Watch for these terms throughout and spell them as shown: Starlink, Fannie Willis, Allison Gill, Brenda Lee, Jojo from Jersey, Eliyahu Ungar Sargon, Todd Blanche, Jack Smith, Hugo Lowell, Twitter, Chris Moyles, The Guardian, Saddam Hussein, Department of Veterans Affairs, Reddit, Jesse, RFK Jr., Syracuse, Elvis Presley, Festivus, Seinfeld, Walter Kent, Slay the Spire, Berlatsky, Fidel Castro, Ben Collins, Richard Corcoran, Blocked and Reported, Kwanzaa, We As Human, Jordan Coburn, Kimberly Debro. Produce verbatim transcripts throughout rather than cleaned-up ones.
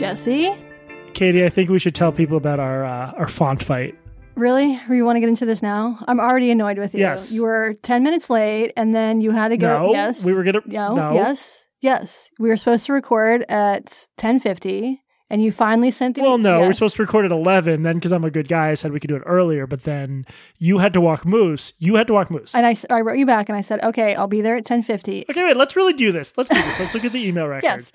Jesse? Katie, I think we should tell people about our uh, our font fight. Really? You want to get into this now? I'm already annoyed with you. Yes. You were ten minutes late, and then you had to go. No, yes. We were going to. No, no. Yes. Yes. We were supposed to record at ten fifty, and you finally sent the. Well, no. Yes. We were supposed to record at eleven, then because I'm a good guy, I said we could do it earlier, but then you had to walk Moose. You had to walk Moose. And I, I wrote you back, and I said, okay, I'll be there at ten fifty. Okay, wait. Let's really do this. Let's do this. Let's look at the email record. Yes.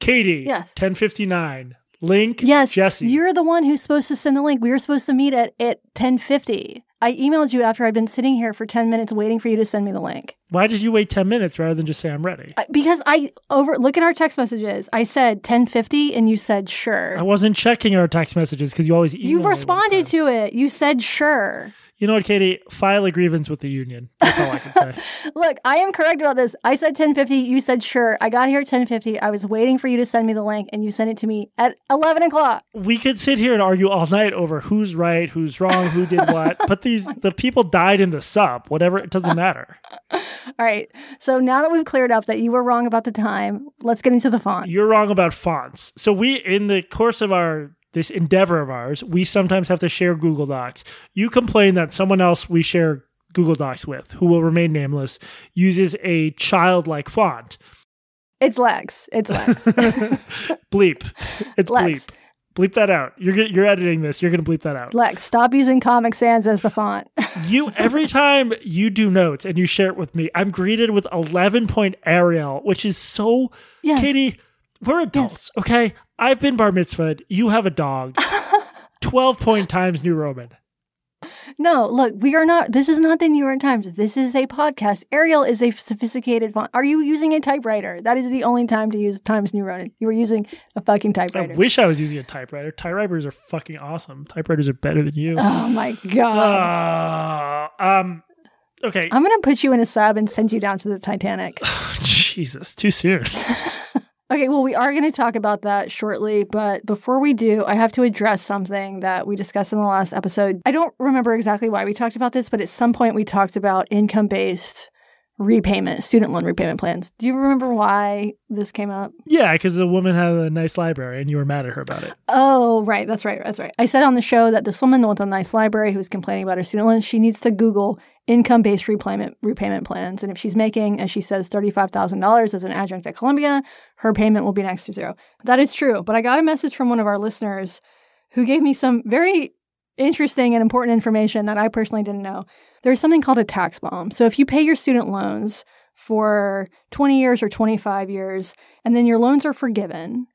Katie, yes. ten fifty-nine. Link, yes, Jesse. You're the one who's supposed to send the link. We were supposed to meet at, at ten fifty. I emailed you after I'd been sitting here for ten minutes waiting for you to send me the link. Why did you wait ten minutes rather than just say I'm ready? I, because I over look at our text messages. I said ten fifty and you said sure. I wasn't checking our text messages because you always email. You responded to it. You said sure. You know what, Katie? File a grievance with the union. That's all I can say. Look, I am correct about this. I said ten fifty. You said sure. I got here at ten fifty. I was waiting for you to send me the link, and you sent it to me at eleven o'clock. We could sit here and argue all night over who's right, who's wrong, who did what. But these the people died in the sup. Whatever. It doesn't matter. All right. So now that we've cleared up that you were wrong about the time, let's get into the font. You're wrong about fonts. So we, in the course of our... this endeavor of ours, we sometimes have to share Google Docs. You complain that someone else we share Google Docs with, who will remain nameless, uses a childlike font. It's Lex. It's Lex. Bleep. It's Lex. Bleep. Bleep that out. You're you're editing this. You're going to bleep that out. Lex, stop using Comic Sans as the font. You every time you do notes and you share it with me, I'm greeted with eleven point Arial, which is so... Yes. Katie, we're adults, yes. Okay? I've been bar mitzvahed. You have a dog. twelve point Times New Roman. No, look, we are not. This is not the New York Times. This is a podcast. Arial is a sophisticated font. Are you using a typewriter? That is the only time to use Times New Roman. You were using a fucking typewriter. I wish I was using a typewriter. Typewriters are fucking awesome. Typewriters are better than you. Oh, my God. Uh, um. Okay. I'm going to put you in a sub and send you down to the Titanic. Jesus, too soon. Okay, well, we are going to talk about that shortly, but before we do, I have to address something that we discussed in the last episode. I don't remember exactly why we talked about this, but at some point we talked about income-based repayment, student loan repayment plans. Do you remember why this came up? Yeah, because the woman had a nice library and you were mad at her about it. Oh, right. That's right. That's right. I said on the show that this woman with a nice library who was complaining about her student loans, she needs to Google income-based repayment repayment plans. And if she's making, as she says, thirty-five thousand dollars as an adjunct at Columbia, her payment will be next to zero. That is true. But I got a message from one of our listeners who gave me some very interesting and important information that I personally didn't know. There's something called a tax bomb. So if you pay your student loans for twenty years or twenty-five years, and then your loans are forgiven,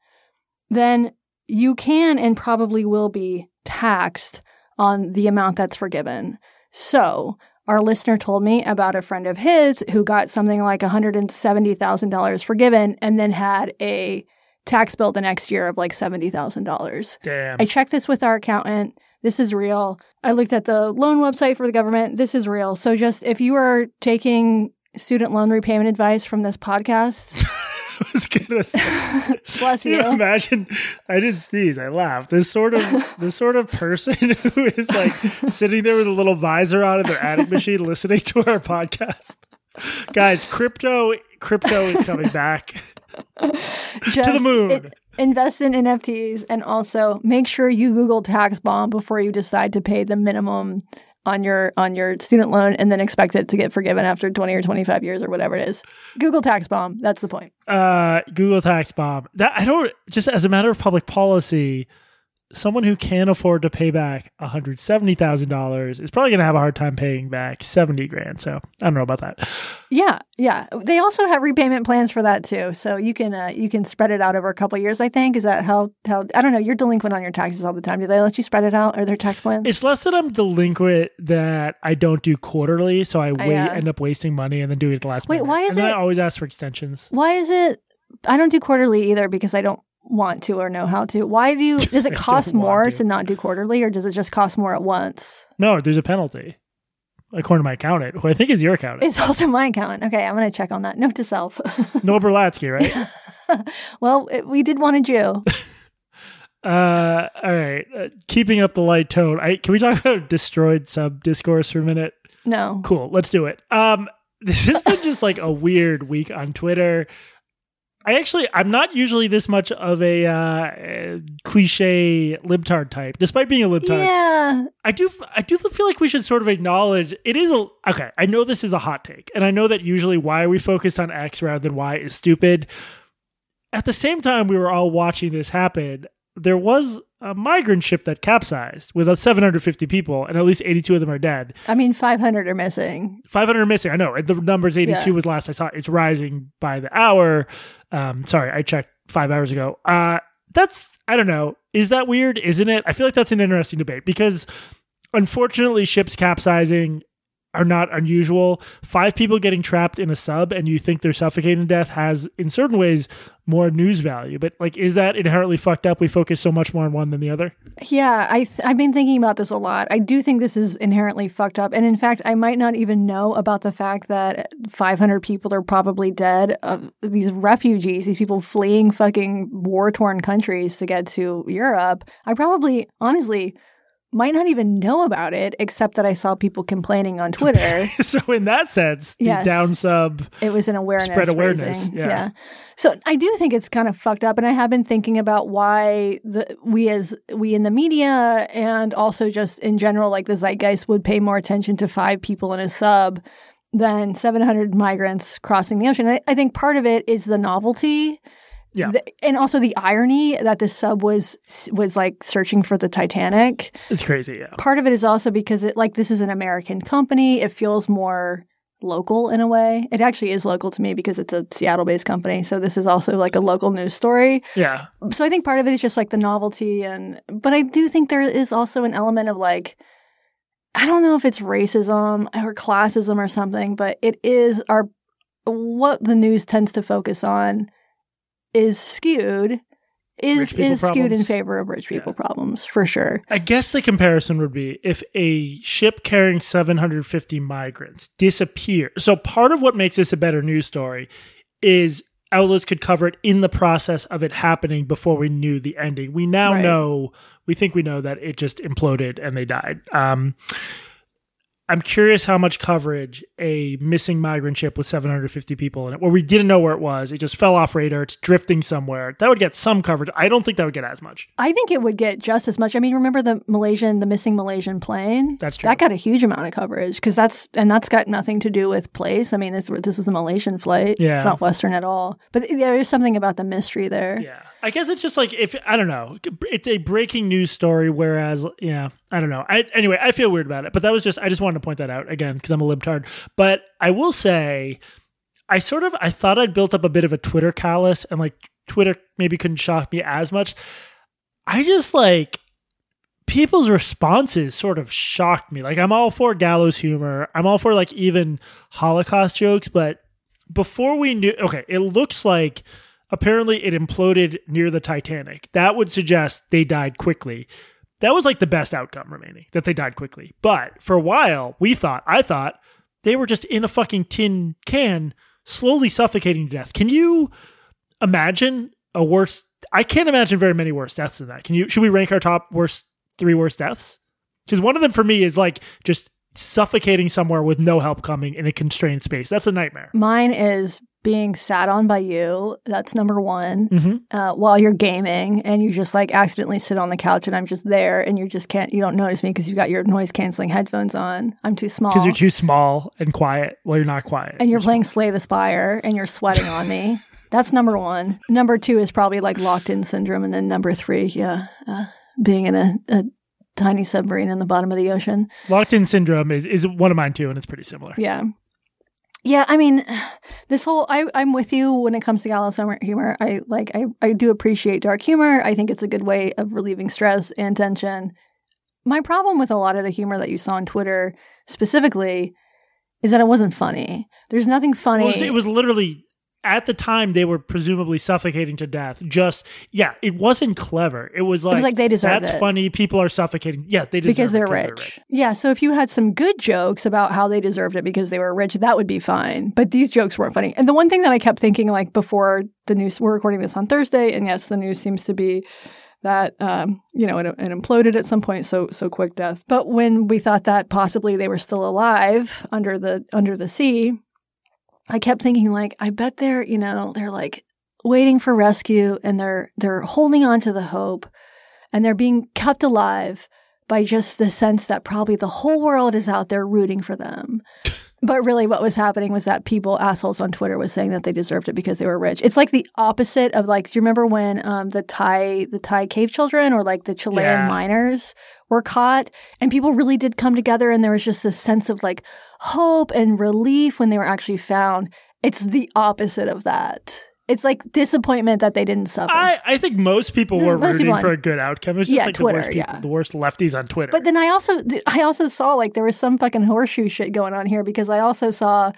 then you can and probably will be taxed on the amount that's forgiven. So our listener told me about a friend of his who got something like one hundred seventy thousand dollars forgiven and then had a tax bill the next year of like seventy thousand dollars. Damn. I checked this with our accountant. This is real. I looked at the loan website for the government. This is real. So just if you are taking student loan repayment advice from this podcast. I was gonna say, bless you. you. Know, imagine I didn't sneeze. I laughed. This sort of this sort of person who is like sitting there with a little visor on at their attic machine listening to our podcast. Guys, crypto crypto is coming back. Just, to the moon. It, Invest in N F Ts, and also make sure you Google tax bomb before you decide to pay the minimum on your on your student loan and then expect it to get forgiven after twenty or twenty-five years or whatever it is. Google tax bomb. That's the point. Uh, Google tax bomb. That I don't just as a matter of public policy, someone who can't afford to pay back one hundred seventy thousand dollars is probably going to have a hard time paying back seventy grand. So I don't know about that. Yeah. Yeah. They also have repayment plans for that too. So you can uh, you can spread it out over a couple of years, I think. Is that how, how, I don't know, you're delinquent on your taxes all the time. Do they let you spread it out? Are there tax plans? It's less that I'm delinquent that I don't do quarterly. So I wait, I, uh, end up wasting money and then do it at the last wait, minute. Wait, why is and it? Then I always ask for extensions. Why is it? I don't do quarterly either because I don't want to or know how to. Why do you, does it cost more to. to not do quarterly or does it just cost more at once? No, there's a penalty. According to my accountant, who I think is your accountant. It's also my accountant. Okay, I'm going to check on that. Note to self. No Berlatsky, right? Well, it, we did want a Jew. uh, all right. Uh, keeping up the light tone. I, can we talk about destroyed sub discourse for a minute? No. Cool. Let's do it. Um, this has been just like a weird week on Twitter. I actually, I'm not usually this much of a uh, cliche libtard type, despite being a libtard. Yeah. I do, I do feel like we should sort of acknowledge it is a, okay, I know this is a hot take, and I know that usually why we focused on X rather than Y is stupid. At the same time we were all watching this happen, there was a migrant ship that capsized with seven hundred fifty people, and at least eighty-two of them are dead. I mean, five hundred are missing. five hundred are missing. I know. The number's eighty-two yeah. was last I saw. It's rising by the hour. Um, sorry, I checked five hours ago. Uh, that's, I don't know. Is that weird? Isn't it? I feel like that's an interesting debate because, unfortunately, ships capsizing are not unusual. Five people getting trapped in a sub and you think they're suffocating to death has, in certain ways, more news value. But, like, is that inherently fucked up? We focus so much more on one than the other? Yeah, I th- I've been thinking about this a lot. I do think this is inherently fucked up. And, in fact, I might not even know about the fact that five hundred people are probably dead. Uh, these refugees, these people fleeing fucking war-torn countries to get to Europe, I probably, honestly... might not even know about it, except that I saw people complaining on Twitter. So in that sense, the yes, down sub, it was an awareness, spread awareness. Yeah. yeah. So I do think it's kind of fucked up, and I have been thinking about why the we as we in the media and also just in general, like the zeitgeist, would pay more attention to five people in a sub than seven hundred migrants crossing the ocean. I, I think part of it is the novelty. Yeah, the, and also the irony that this sub was was like searching for the Titanic. It's crazy. Yeah. Part of it is also because it like this is an American company. It feels more local in a way. It actually is local to me because it's a Seattle-based company. So this is also like a local news story. Yeah. So I think part of it is just like the novelty, and but I do think there is also an element of like, I don't know if it's racism or classism or something, but it is our what the news tends to focus on. Is skewed, is is skewed problems. In favor of rich people yeah. problems, for sure. I guess the comparison would be if a ship carrying seven hundred fifty migrants disappeared. So part of what makes this a better news story is outlets could cover it in the process of it happening before we knew the ending. We now right. know, we think we know that it just imploded and they died. Um, I'm curious how much coverage a missing migrant ship with seven hundred fifty people in it, where we didn't know where it was, it just fell off radar, it's drifting somewhere, that would get some coverage. I don't think that would get as much. I think it would get just as much. I mean, remember the Malaysian, the missing Malaysian plane? That's true. That got a huge amount of coverage, because that's, and that's got nothing to do with place. I mean, it's, this is a Malaysian flight. Yeah. It's not Western at all. But there is something about the mystery there. Yeah. I guess it's just like, if, I don't know, it's a breaking news story, whereas, yeah, I don't know. I, anyway, I feel weird about it, but that was just, I just wanted to point that out again, because I'm a libtard. But I will say, I sort of, I thought I'd built up a bit of a Twitter callus, and like, Twitter maybe couldn't shock me as much. I just like, people's responses sort of shocked me. Like, I'm all for gallows humor. I'm all for like even Holocaust jokes, but before we knew, okay, it looks like, apparently, it imploded near the Titanic. That would suggest they died quickly. That was like the best outcome remaining, that they died quickly. But for a while, we thought, I thought, they were just in a fucking tin can, slowly suffocating to death. Can you imagine a worse... I can't imagine very many worse deaths than that. Can you? Should we rank our top worst three worst deaths? Because one of them for me is like just suffocating somewhere with no help coming in a constrained space. That's a nightmare. Mine is... being sat on by you, that's number one, mm-hmm. uh, while you're gaming and you just like accidentally sit on the couch and I'm just there and you just can't, you don't notice me because you've got your noise canceling headphones on. I'm too small. Because you're too small and quiet. Well, you're not quiet. And you're, you're playing Slay the Spire and you're sweating on me. That's number one. Number two is probably like locked in syndrome. And then number three, yeah, uh, being in a, a tiny submarine in the bottom of the ocean. Locked in syndrome is, is one of mine too, and it's pretty similar. Yeah. Yeah, I mean, this whole, I, I'm with you when it comes to gallows humor. I like, I, I do appreciate dark humor. I think it's a good way of relieving stress and tension. My problem with a lot of the humor that you saw on Twitter specifically is that it wasn't funny. There's nothing funny. Well, it was literally, at the time, they were presumably suffocating to death. Just, yeah, it wasn't clever. It was like, it was like they deserve that's it. funny. People are suffocating. Yeah, they deserve because it. They're because rich. they're rich. Yeah, so if you had some good jokes about how they deserved it because they were rich, that would be fine. But these jokes weren't funny. And the one thing that I kept thinking, like, before the news, we're recording this on Thursday, and yes, the news seems to be that, um, you know, it, it imploded at some point, so so quick death. But when we thought that possibly they were still alive under the under the sea, I kept thinking, like, I bet they're, you know, they're like waiting for rescue, and they're they're holding on to the hope, and they're being kept alive by just the sense that probably the whole world is out there rooting for them. But really what was happening was that people, assholes on Twitter, was saying that they deserved it because they were rich. It's like the opposite of, like, do you remember when um, the Thai the Thai cave children or like the Chilean yeah. miners were caught? And people really did come together, and there was just this sense of like hope and relief when they were actually found. It's the opposite of that. It's like disappointment that they didn't suffer. I, I think most people this were rooting people on, for a good outcome. It was just yeah, like Twitter, the worst people, yeah. the worst lefties on Twitter. But then I also I also saw like there was some fucking horseshoe shit going on here, because I also saw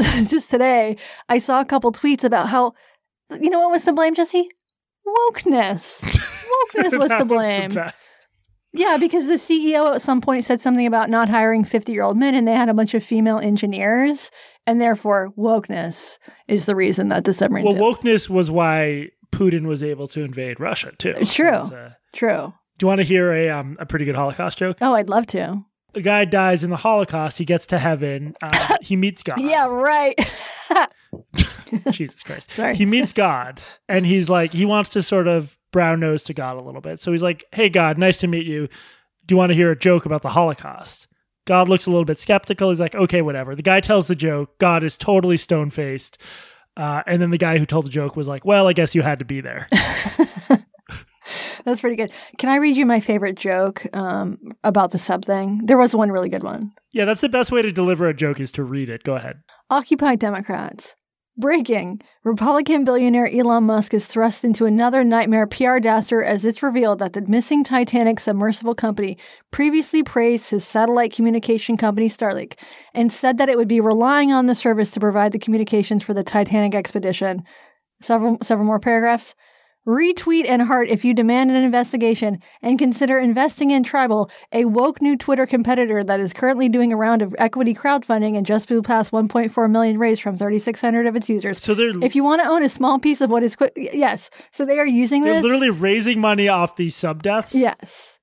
just today, I saw a couple tweets about how, you know what was to blame, Jesse? Wokeness. Wokeness was to blame. Was the best. Yeah, because the C E O at some point said something about not hiring fifty-year-old men, and they had a bunch of female engineers. And therefore, wokeness is the reason that the submarine Well, dipped. Wokeness was why Putin was able to invade Russia, too. True. Uh, True. Do you want to hear a um, a pretty good Holocaust joke? Oh, I'd love to. A guy dies in the Holocaust. He gets to heaven. Uh, he meets God. Yeah, right. Jesus Christ. Sorry. He meets God, and he's like, he wants to sort of brown nose to God a little bit. So he's like, hey, God, nice to meet you. Do you want to hear a joke about the Holocaust? God looks a little bit skeptical. He's like, okay, whatever. The guy tells the joke. God is totally stone-faced. Uh, and then the guy who told the joke was like, well, I guess you had to be there. That's pretty good. Can I read you my favorite joke um, about the sub thing? There was one really good one. Yeah, that's the best way to deliver a joke, is to read it. Go ahead. Occupy Democrats. Breaking. Republican billionaire Elon Musk is thrust into another nightmare P R disaster as it's revealed that the missing Titanic submersible company previously praised his satellite communication company Starlink and said that it would be relying on the service to provide the communications for the Titanic expedition. Several, several more paragraphs. Retweet and heart if you demand an investigation, and consider investing in Tribal, a woke new Twitter competitor that is currently doing a round of equity crowdfunding and just blew past one point four million raised from thirty-six hundred of its users. So they're, if you want to own a small piece of what is quick, yes. So they are using they're this. They're literally raising money off these sub deaths. Yes.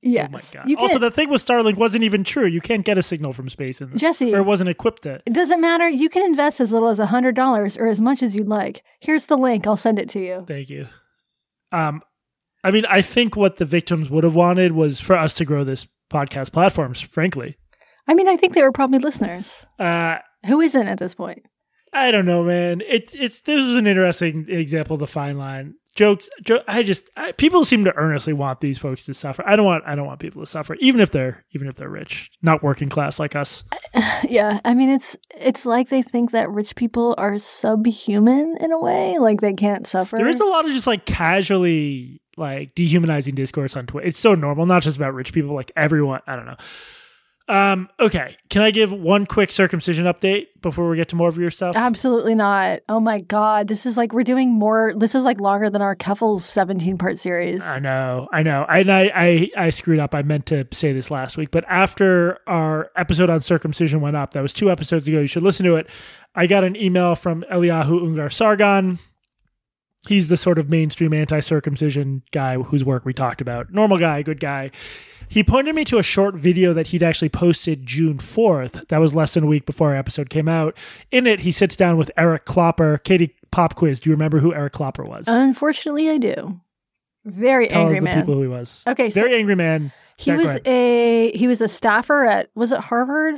Yes. Oh my God. You also, can, the thing with Starlink wasn't even true. You can't get a signal from space in this. Jesse. Or it wasn't equipped to. It doesn't matter. You can invest as little as one hundred dollars or as much as you'd like. Here's the link. I'll send it to you. Thank you. Um, I mean, I think what the victims would have wanted was for us to grow this podcast platforms, frankly. I mean, I think they were probably listeners. Uh, Who isn't at this point? I don't know, man. It's it's this is an interesting example of the fine line. Jokes, jo- I just I, people seem to earnestly want these folks to suffer. I don't want I don't want people to suffer, even if they're even if they're rich, not working class like us. Yeah, I mean, it's it's like they think that rich people are subhuman in a way, like they can't suffer. There is a lot of just like casually like dehumanizing discourse on Twitter. It's so normal, not just about rich people, like everyone. I don't know. Um, okay. Can I give one quick circumcision update before we get to more of your stuff? Absolutely not. Oh my God. This is like, we're doing more. This is like longer than our Keffel's seventeen part series. I know. I know. I, I, I, I screwed up. I meant to say this last week, but after our episode on circumcision went up, that was two episodes ago. You should listen to it. I got an email from Eliyahu Ungar Sargon. He's the sort of mainstream anti-circumcision guy whose work we talked about. Normal guy, good guy. He pointed me to a short video that he'd actually posted June fourth. That was less than a week before our episode came out. In it, he sits down with Eric Klopper. Katie, pop quiz. Do you remember who Eric Klopper was? Unfortunately, I do. Very Tell angry us the man. People who he was. Okay, so very angry man. He was a he was a staffer at was it Harvard?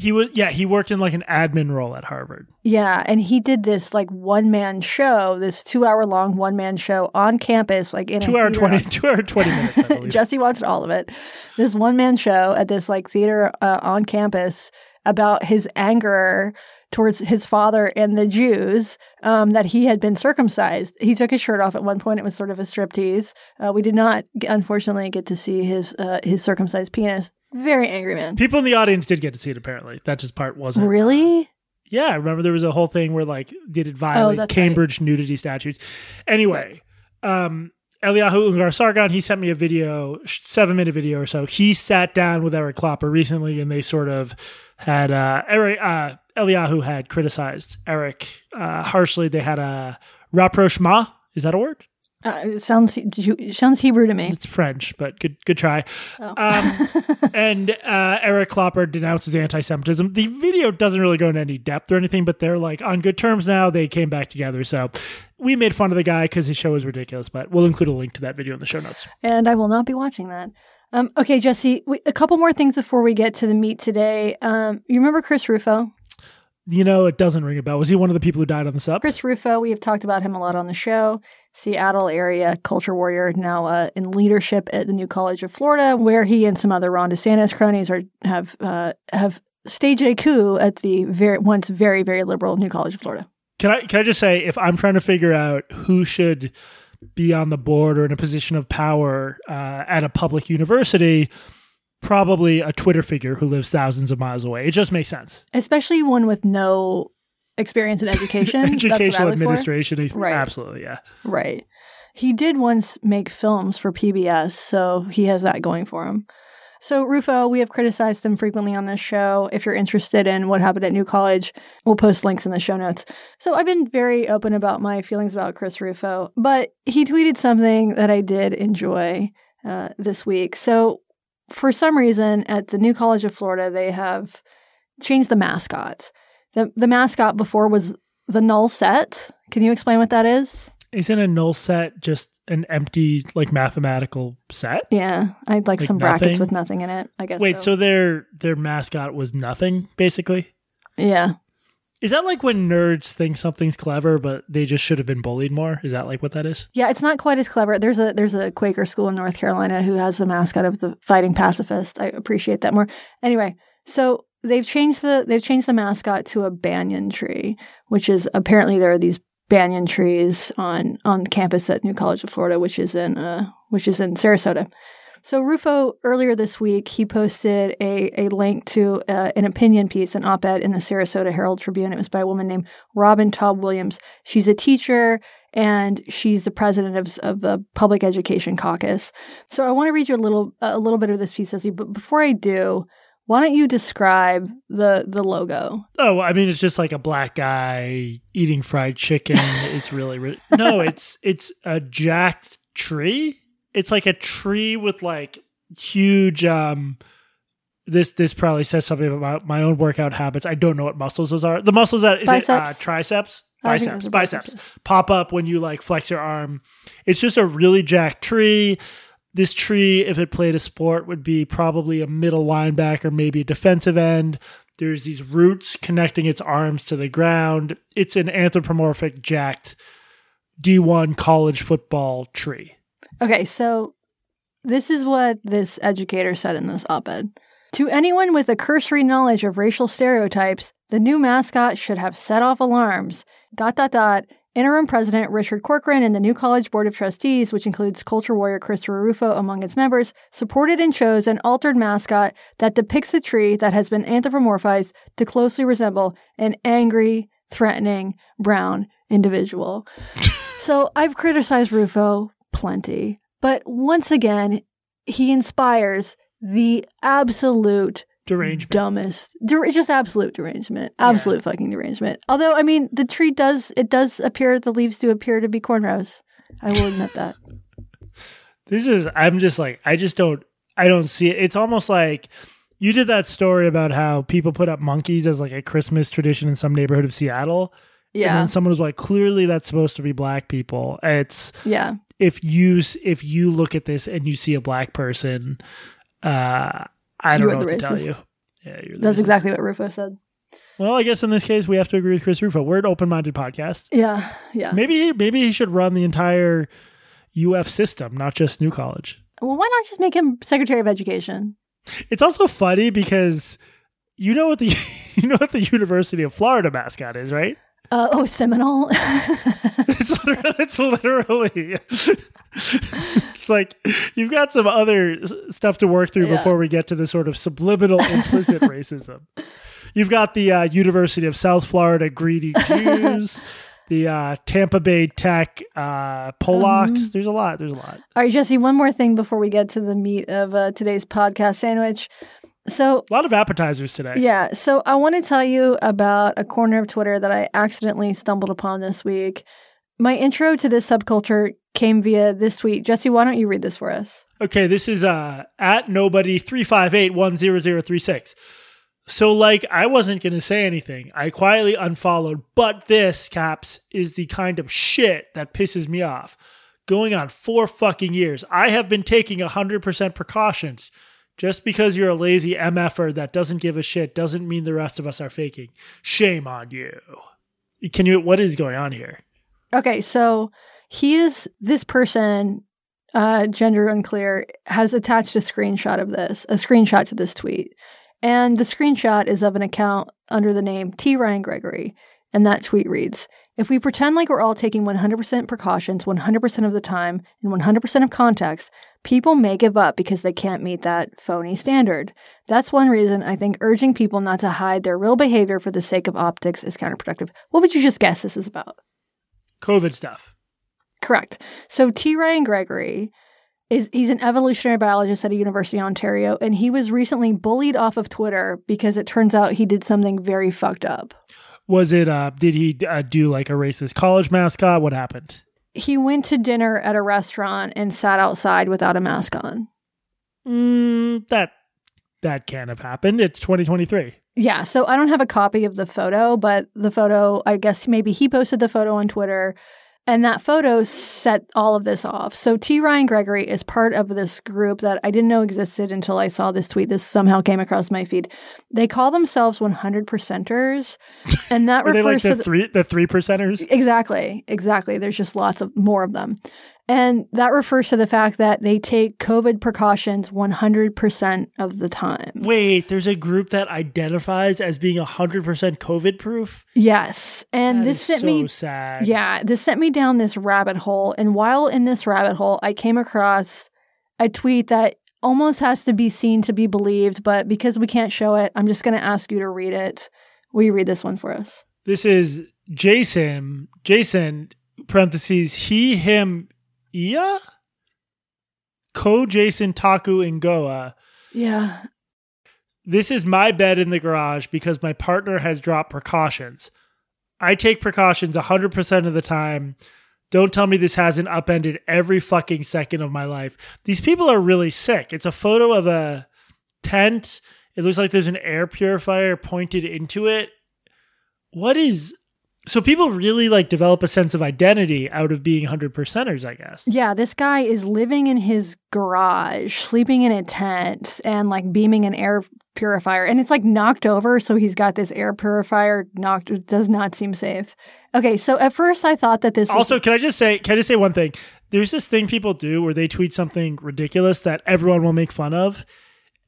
He was, yeah, he worked in like an admin role at Harvard. Yeah, and he did this like one man show, this two hour long one man show on campus, like in two hour twenty, two hour twenty minutes. I believe. Jesse watched all of it. This one man show at this like theater uh, on campus about his anger towards his father and the Jews, um, that he had been circumcised. He took his shirt off at one point. It was sort of a striptease. Uh, we did not, unfortunately, get to see his uh, his circumcised penis. Very angry man. People in the audience did get to see it, apparently. That just part wasn't. Really? Yeah. I remember there was a whole thing where, like, did it violate oh, Cambridge right. nudity statutes? Anyway, right. um, Eliyahu Ungar Sargon, he sent me a video, seven-minute video or so. He sat down with Eric Klopper recently, and they sort of had uh, – Eric uh, Eliyahu had criticized Eric uh, harshly. They had a rapprochement. Is that a word? Uh, it sounds it sounds Hebrew to me. It's French, but good good try. Oh. Um, and uh, Eric Klopper denounces anti-Semitism. The video doesn't really go into any depth or anything, but they're like on good terms now. They came back together. So we made fun of the guy because his show is ridiculous, but we'll include a link to that video in the show notes. And I will not be watching that. Um, okay, Jesse, we, a couple more things before we get to the meat today. Um, you remember Chris Rufo? You know, it doesn't ring a bell. Was he one of the people who died on the sub? Chris Rufo, we have talked about him a lot on the show. Seattle area culture warrior, now uh, in leadership at the New College of Florida, where he and some other Ron DeSantis cronies are have uh, have staged a coup at the very once very, very liberal New College of Florida. Can I can I just say, if I'm trying to figure out who should be on the board or in a position of power uh, at a public university, probably a Twitter figure who lives thousands of miles away. It just makes sense. Especially one with no experience in education. Educational administration. Ex- right. Absolutely, yeah. Right. He did once make films for P B S, so he has that going for him. So, Rufo, we have criticized him frequently on this show. If you're interested in what happened at New College, we'll post links in the show notes. So, I've been very open about my feelings about Chris Rufo, but he tweeted something that I did enjoy uh, this week. So, for some reason, at the New College of Florida, they have changed the mascot. The the mascot before was the null set. Can you explain what that is? Isn't a null set just an empty, like, mathematical set? Yeah. I'd like, like some nothing. Brackets with nothing in it, I guess. Wait, so, so their, their mascot was nothing, basically? Yeah. Is that like when nerds think something's clever, but they just should have been bullied more? Is that like what that is? Yeah, it's not quite as clever. There's a there's a Quaker school in North Carolina who has the mascot of the fighting pacifist. I appreciate that more. Anyway, so they've changed the they've changed the mascot to a banyan tree, which is apparently there are these banyan trees on on campus at New College of Florida, which is in uh which is in Sarasota. So Rufo, earlier this week, he posted a, a link to uh, an opinion piece, an op-ed in the Sarasota Herald Tribune. It was by a woman named Robin Taub Williams. She's a teacher, and she's the president of, of the Public Education Caucus. So I want to read you a little a little bit of this piece, Jesse, but before I do, why don't you describe the, the logo? Oh, I mean, it's just like a black guy eating fried chicken. It's really ri- – no, it's it's a jacked tree. It's like a tree with like huge, um, this this probably says something about my own workout habits. I don't know what muscles those are. The muscles that, is biceps. It uh, triceps? Biceps, biceps, pop up when you like flex your arm. It's just a really jacked tree. This tree, if it played a sport, would be probably a middle linebacker, maybe a defensive end. There's these roots connecting its arms to the ground. It's an anthropomorphic jacked D one college football tree. Okay, so this is what this educator said in this op-ed. To anyone with a cursory knowledge of racial stereotypes, the new mascot should have set off alarms, dot, dot, dot, interim president Richard Corcoran and the New College Board of Trustees, which includes culture warrior Christopher Rufo among its members, supported and chose an altered mascot that depicts a tree that has been anthropomorphized to closely resemble an angry, threatening, brown individual. So I've criticized Rufo plenty. But once again, he inspires the absolute derangement. Dumbest, der- just absolute derangement, absolute yeah. fucking derangement. Although, I mean, the tree does, it does appear, the leaves do appear to be cornrows. I will admit that. This is, I'm just like, I just don't, I don't see it. It's almost like you did that story about how people put up monkeys as like a Christmas tradition in some neighborhood of Seattle. Yeah. And then someone was like, clearly that's supposed to be black people. It's, yeah. If you if you look at this and you see a black person, uh, I don't know what to tell you. Yeah, you're the racist. That's exactly what Rufo said. Well, I guess in this case we have to agree with Chris Rufo. We're an open-minded podcast. Yeah, yeah. Maybe maybe he should run the entire U F system, not just New College. Well, why not just make him Secretary of Education? It's also funny because you know what the you know what the University of Florida mascot is, right? Uh, oh, Seminole. it's, literally, it's literally, it's like you've got some other stuff to work through yeah. before we get to the sort of subliminal implicit racism. You've got the uh, University of South Florida greedy Jews, the uh, Tampa Bay Tech uh, Polacks. Um, there's a lot. There's a lot. All right, Jesse, one more thing before we get to the meat of uh, today's podcast sandwich. So a lot of appetizers today. Yeah. So I want to tell you about a corner of Twitter that I accidentally stumbled upon this week. My intro to this subculture came via this tweet. Jesse, why don't you read this for us? Okay, this is uh, at nobody three five eight one zero zero three six. So, like, I wasn't going to say anything. I quietly unfollowed, but this, caps, is the kind of shit that pisses me off. Going on four fucking years, I have been taking one hundred percent precautions. Just because you're a lazy M F-er that doesn't give a shit doesn't mean the rest of us are faking. Shame on you. Can you, what is going on here? Okay, so he is, this person, uh, gender unclear, has attached a screenshot of this, a screenshot to this tweet. And the screenshot is of an account under the name T. Ryan Gregory. And that tweet reads, if we pretend like we're all taking one hundred percent precautions one hundred percent of the time and one hundred percent of context, people may give up because they can't meet that phony standard. That's one reason I think urging people not to hide their real behavior for the sake of optics is counterproductive. What would you just guess this is about? COVID stuff. Correct. So T. Ryan Gregory... Is he's an evolutionary biologist at a university in Ontario, and he was recently bullied off of Twitter because it turns out he did something very fucked up. Was it, uh, did he uh, do like a racist college mascot? What happened? He went to dinner at a restaurant and sat outside without a mask on. Mm, that, that can't have happened. It's twenty twenty-three. Yeah, so I don't have a copy of the photo, but the photo, I guess maybe he posted the photo on Twitter. And that photo set all of this off. So T. Ryan Gregory is part of this group that I didn't know existed until I saw this tweet. This somehow came across my feed. They call themselves one hundred percenters. And that refers they like to the, the, three, the three percenters. Exactly. Exactly. There's just lots of more of them. And that refers to the fact that they take COVID precautions one hundred percent of the time. Wait, there's a group that identifies as being one hundred percent COVID proof? Yes. And that this sent so me sad. Yeah, this sent me down this rabbit hole, and while in this rabbit hole, I came across a tweet that almost has to be seen to be believed, but because we can't show it, I'm just going to ask you to read it. Will you read this one for us? This is Jason, Jason, parentheses, he, him, Ia? Ko Jason Taku Ngoa. Yeah. This is my bed in the garage because my partner has dropped precautions. I take precautions one hundred percent of the time. Don't tell me this hasn't upended every fucking second of my life. These people are really sick. It's a photo of a tent. It looks like there's an air purifier pointed into it. What is... So people really like develop a sense of identity out of being one hundred percenters, I guess. Yeah, this guy is living in his garage, sleeping in a tent, and like beaming an air purifier. And it's like knocked over, so he's got this air purifier knocked. It does not seem safe. Okay, so at first I thought that this was- Also, can I just say, can I just say one thing? There's this thing people do where they tweet something ridiculous that everyone will make fun of.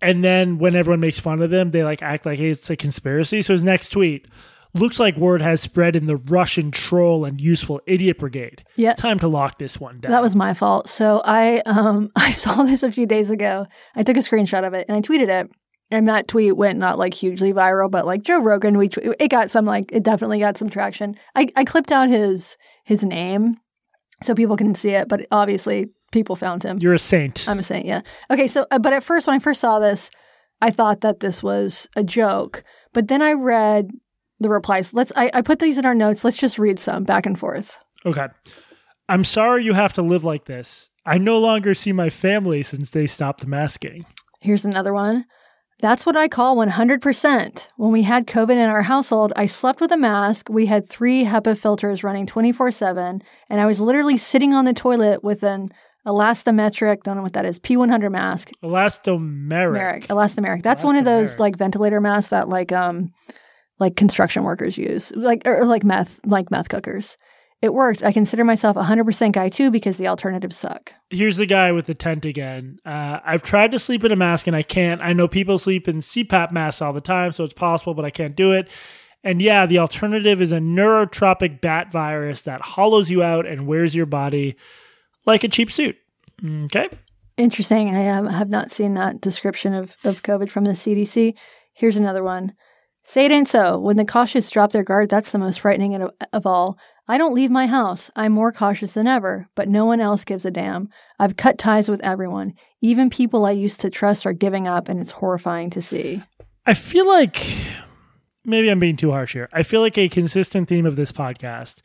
And then when everyone makes fun of them, they like act like hey, it's a conspiracy. So his next tweet- Looks like word has spread in the Russian troll and useful idiot brigade. Yeah, time to lock this one down. That was my fault. So I um I saw this a few days ago. I took a screenshot of it and I tweeted it. And that tweet went not like hugely viral, but like Joe Rogan, we tw- it got some like it definitely got some traction. I, I clipped out his his name so people can see it, but obviously people found him. You're a saint. I'm a saint. Yeah. Okay. So, uh, but at first when I first saw this, I thought that this was a joke, but then I read. The replies. Let's. I, I put these in our notes. Let's just read some back and forth. Okay. I'm sorry you have to live like this. I no longer see my family since they stopped masking. Here's another one. That's what I call one hundred percent. When we had COVID in our household, I slept with a mask. We had three HEPA filters running twenty-four seven, and I was literally sitting on the toilet with an elastometric, don't know what that is, P one hundred mask. Elastomeric. Elastomeric. Elastomeric. That's elastomeric. One of those like ventilator masks that like um. like construction workers use, like or like meth, like meth cookers. It worked. I consider myself a one hundred percent guy too because the alternatives suck. Here's the guy with the tent again. Uh, I've tried to sleep in a mask and I can't. I know people sleep in C PAP masks all the time, so it's possible, but I can't do it. And yeah, the alternative is a neurotropic bat virus that hollows you out and wears your body like a cheap suit. Okay. Interesting. I um, have not seen that description of, of COVID from the C D C. Here's another one. Say it ain't so. When the cautious drop their guard, that's the most frightening of, of all. I don't leave my house. I'm more cautious than ever, but no one else gives a damn. I've cut ties with everyone. Even people I used to trust are giving up, and it's horrifying to see. I feel like, maybe I'm being too harsh here. I feel like a consistent theme of this podcast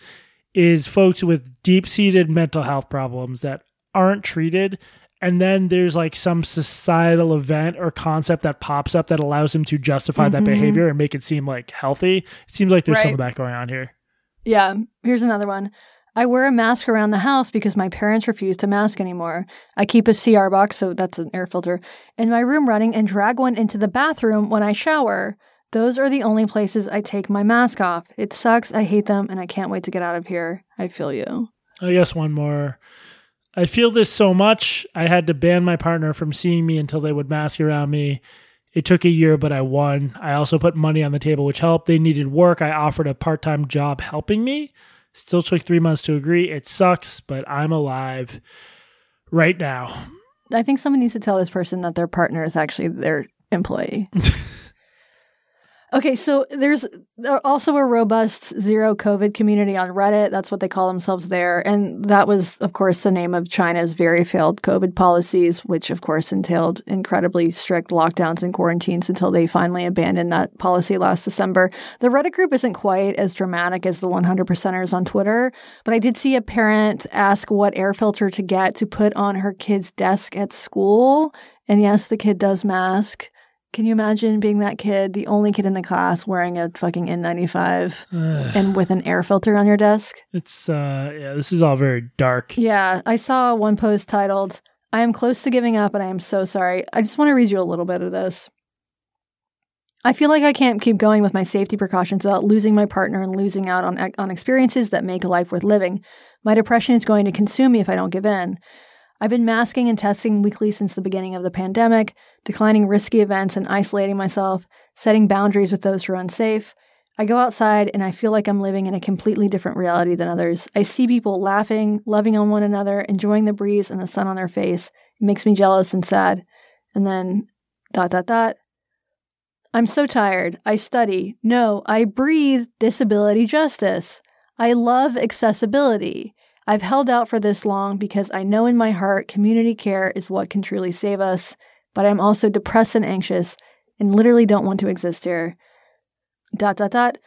is folks with deep-seated mental health problems that aren't treated, and then there's like some societal event or concept that pops up that allows them to justify mm-hmm. that behavior and make it seem like healthy. It seems like there's right. some of that going on here. Yeah. Here's another one. I wear a mask around the house because my parents refuse to mask anymore. I keep a C R box, so that's an air filter, in my room running and drag one into the bathroom when I shower. Those are the only places I take my mask off. It sucks. I hate them, and I can't wait to get out of here. I feel you. I guess one more. I feel this so much. I had to ban my partner from seeing me until they would mask around me. It took a year, but I won. I also put money on the table, which helped. They needed work. I offered a part-time job helping me. Still took three months to agree. It sucks, but I'm alive right now. I think someone needs to tell this person that their partner is actually their employee. Okay, so there's also a robust zero COVID community on Reddit. That's what they call themselves there. And that was, of course, the name of China's very failed COVID policies, which, of course, entailed incredibly strict lockdowns and quarantines until they finally abandoned that policy last December. The Reddit group isn't quite as dramatic as the one hundred percenters on Twitter, but I did see a parent ask what air filter to get to put on her kid's desk at school. And yes, the kid does mask. Can you imagine being that kid, the only kid in the class wearing a fucking N ninety-five Ugh. And with an air filter on your desk? It's, uh, yeah, this is all very dark. Yeah, I saw one post titled, I am close to giving up and I am so sorry. I just want to read you a little bit of this. I feel like I can't keep going with my safety precautions without losing my partner and losing out on, on experiences that make life worth living. My depression is going to consume me if I don't give in. I've been masking and testing weekly since the beginning of the pandemic, declining risky events and isolating myself, setting boundaries with those who are unsafe. I go outside and I feel like I'm living in a completely different reality than others. I see people laughing, loving on one another, enjoying the breeze and the sun on their face. It makes me jealous and sad. And then, dot, dot, dot. I'm so tired. I study. No, I breathe disability justice. I love accessibility. I've held out for this long because I know in my heart community care is what can truly save us, but I'm also depressed and anxious and literally don't want to exist here. Dot, dot, dot.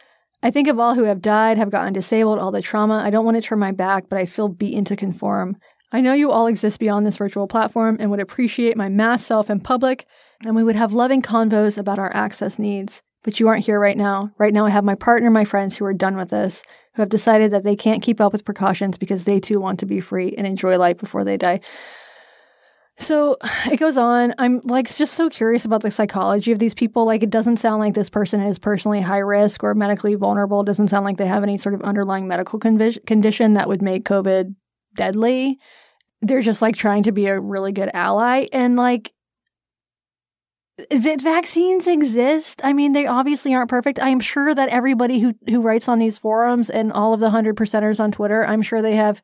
I think of all who have died, have gotten disabled, all the trauma. I don't want to turn my back, but I feel beaten to conform. I know you all exist beyond this virtual platform and would appreciate my mass self in public, and we would have loving convos about our access needs. But you aren't here right now. Right now I have my partner, my friends who are done with this, who have decided that they can't keep up with precautions because they too want to be free and enjoy life before they die. So it goes on. I'm like just so curious about the psychology of these people. Like it doesn't sound like this person is personally high risk or medically vulnerable. It doesn't sound like they have any sort of underlying medical convi- condition that would make COVID deadly. They're just like trying to be a really good ally and like vaccines exist. I mean, they obviously aren't perfect. I am sure that everybody who, who writes on these forums and all of the hundred percenters on Twitter, I'm sure they have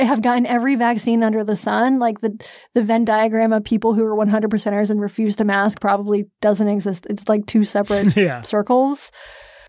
have gotten every vaccine under the sun. Like the, the Venn diagram of people who are one hundred percenters and refuse to mask probably doesn't exist. It's like two separate yeah. circles.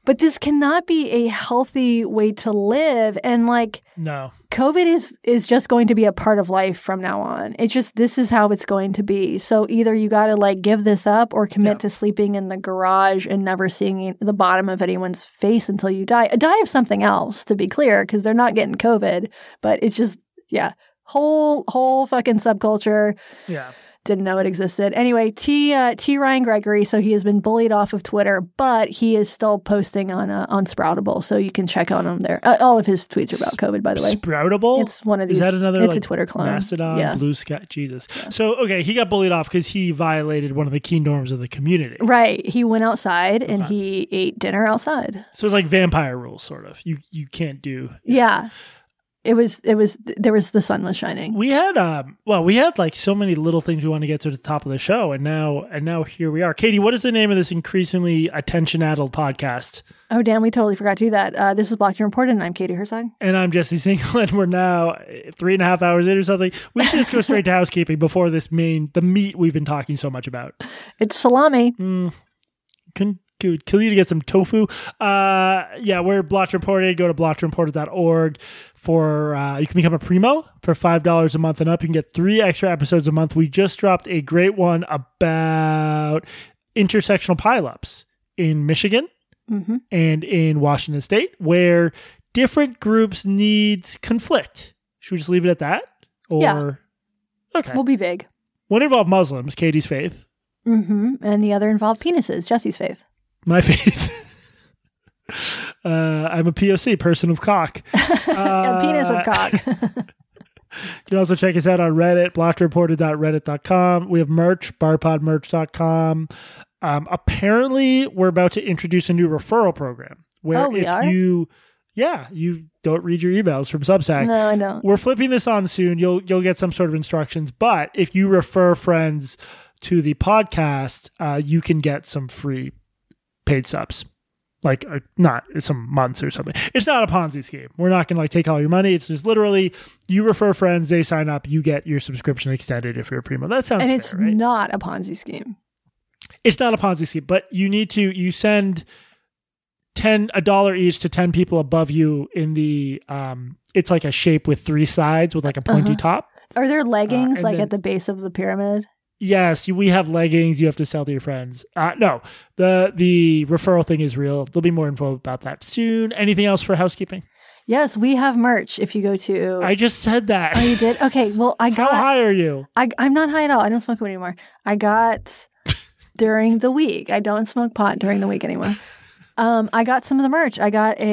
But this cannot be a healthy way to live. And like no. COVID is is just going to be a part of life from now on. It's just this is how it's going to be. So either you got to like give this up or commit yeah. to sleeping in the garage and never seeing the bottom of anyone's face until you die. Die of something else, to be clear, because they're not getting COVID. But it's just, yeah, whole whole fucking subculture. Yeah. Didn't know it existed. Anyway, T uh, T Ryan Gregory, so he has been bullied off of Twitter, but he is still posting on uh, on Sproutable, so you can check out him there. Uh, all of his tweets are about COVID, by the way. Sproutable? It's one of these. Is that another? It's like, a Twitter clone. Mastodon, yeah. Blue Sky, Jesus. Yeah. So, okay, he got bullied off because he violated one of the key norms of the community. Right. He went outside okay. and he ate dinner outside. So it's like vampire rules, sort of. You you can't do. Yeah. It was, it was, there was the sun was shining. We had, um, well, we had like so many little things we want to get to the top of the show. And now, and now here we are. Katie, what is the name of this increasingly attention-addled podcast? Oh, damn, we totally forgot to do that. Uh, this is Blocked and Reported, and I'm Katie Herzog. And I'm Jesse Singleton. We're now three and a half hours in or something. We should just go straight to housekeeping before this main, the meat we've been talking so much about. It's salami. Mm. Couldn't. Would kill you to get some tofu. Uh, yeah, we're Blocked Reported. Go to blocked reported dot org for uh, you can become a primo for five dollars a month and up. You can get three extra episodes a month. We just dropped a great one about intersectional pileups in Michigan mm-hmm. and in Washington State, where different groups' needs conflict. Should we just leave it at that? Or yeah. Okay. We'll be big. One involved Muslims, Katie's faith. Mm-hmm. And the other involved penises, Jesse's faith. My faith. uh, I'm a P O C, person of cock. Uh, a penis of cock. You can also check us out on Reddit, blocked and reported dot reddit dot com. We have merch, bar pod merch dot com. Um, apparently, we're about to introduce a new referral program where oh, if are? you, yeah, you don't read your emails from Substack. No, I don't. We're flipping this on soon. You'll you'll get some sort of instructions. But if you refer friends to the podcast, uh, you can get some free paid subs. Like uh, not some months or something. It's not a Ponzi scheme. We're not going to like take all your money. It's just literally you refer friends, they sign up, you get your subscription extended if you're a primo. That sounds and fair, it's right? not a Ponzi scheme. It's not a Ponzi scheme, but you need to you send ten a dollar each to ten people above you in the um. It's like a shape with three sides with like a pointy uh-huh. top. Are there leggings uh, like then, at the base of the pyramid? Yes, we have leggings you have to sell to your friends. Uh, no, the the referral thing is real. There'll be more info about that soon. Anything else for housekeeping? Yes, we have merch if you go to... I just said that. Oh, you did? Okay, well, I got... How high are you? I, I'm not high at all. I don't smoke weed anymore. I got during the week. I don't smoke pot during the week anymore. Um, I got some of the merch. I got a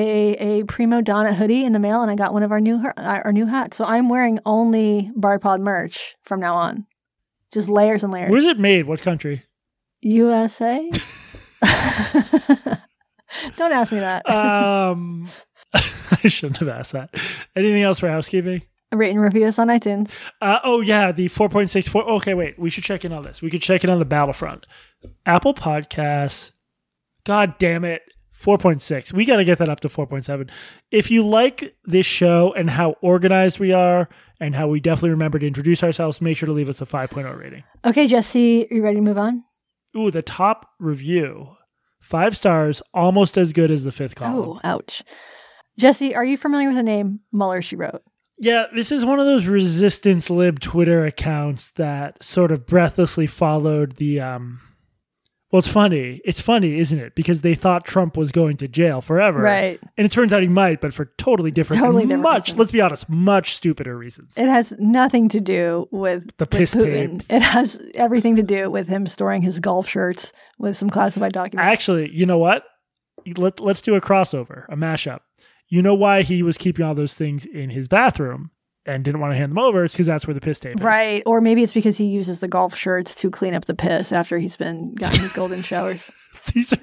a Primo Donna hoodie in the mail, and I got one of our new our new hats. So I'm wearing only BardPod merch from now on. Just layers and layers. Where's it made? What country? U S A? Don't ask me that. um, I shouldn't have asked that. Anything else for housekeeping? Rate and review us on iTunes. Uh, oh, yeah. The four point six four. Okay, wait. We should check in on this. We could check in on the Battlefront. Apple Podcasts. God damn it. four point six. We got to get that up to four point seven. If you like this show and how organized we are, and how we definitely remember to introduce ourselves, make sure to leave us a five point oh rating. Okay, Jesse, are you ready to move on? Ooh, the top review. Five stars, almost as good as the fifth column. Oh, ouch. Jesse, are you familiar with the name Mueller, She Wrote? Yeah, this is one of those resistance lib Twitter accounts that sort of breathlessly followed the... Um, well, it's funny. It's funny, isn't it? Because they thought Trump was going to jail forever. Right. And it turns out he might, but for totally different, totally different much, reasons. Let's be honest, much stupider reasons. It has nothing to do with the piss with Putin. Tape. It has everything to do with him storing his golf shirts with some classified documents. Actually, you know what? Let, let's do a crossover, a mashup. You know why he was keeping all those things in his bathroom and didn't want to hand them over? It's because that's where the piss tape is. Right. Or maybe it's because he uses the golf shirts to clean up the piss after he's been gotten his golden showers. These are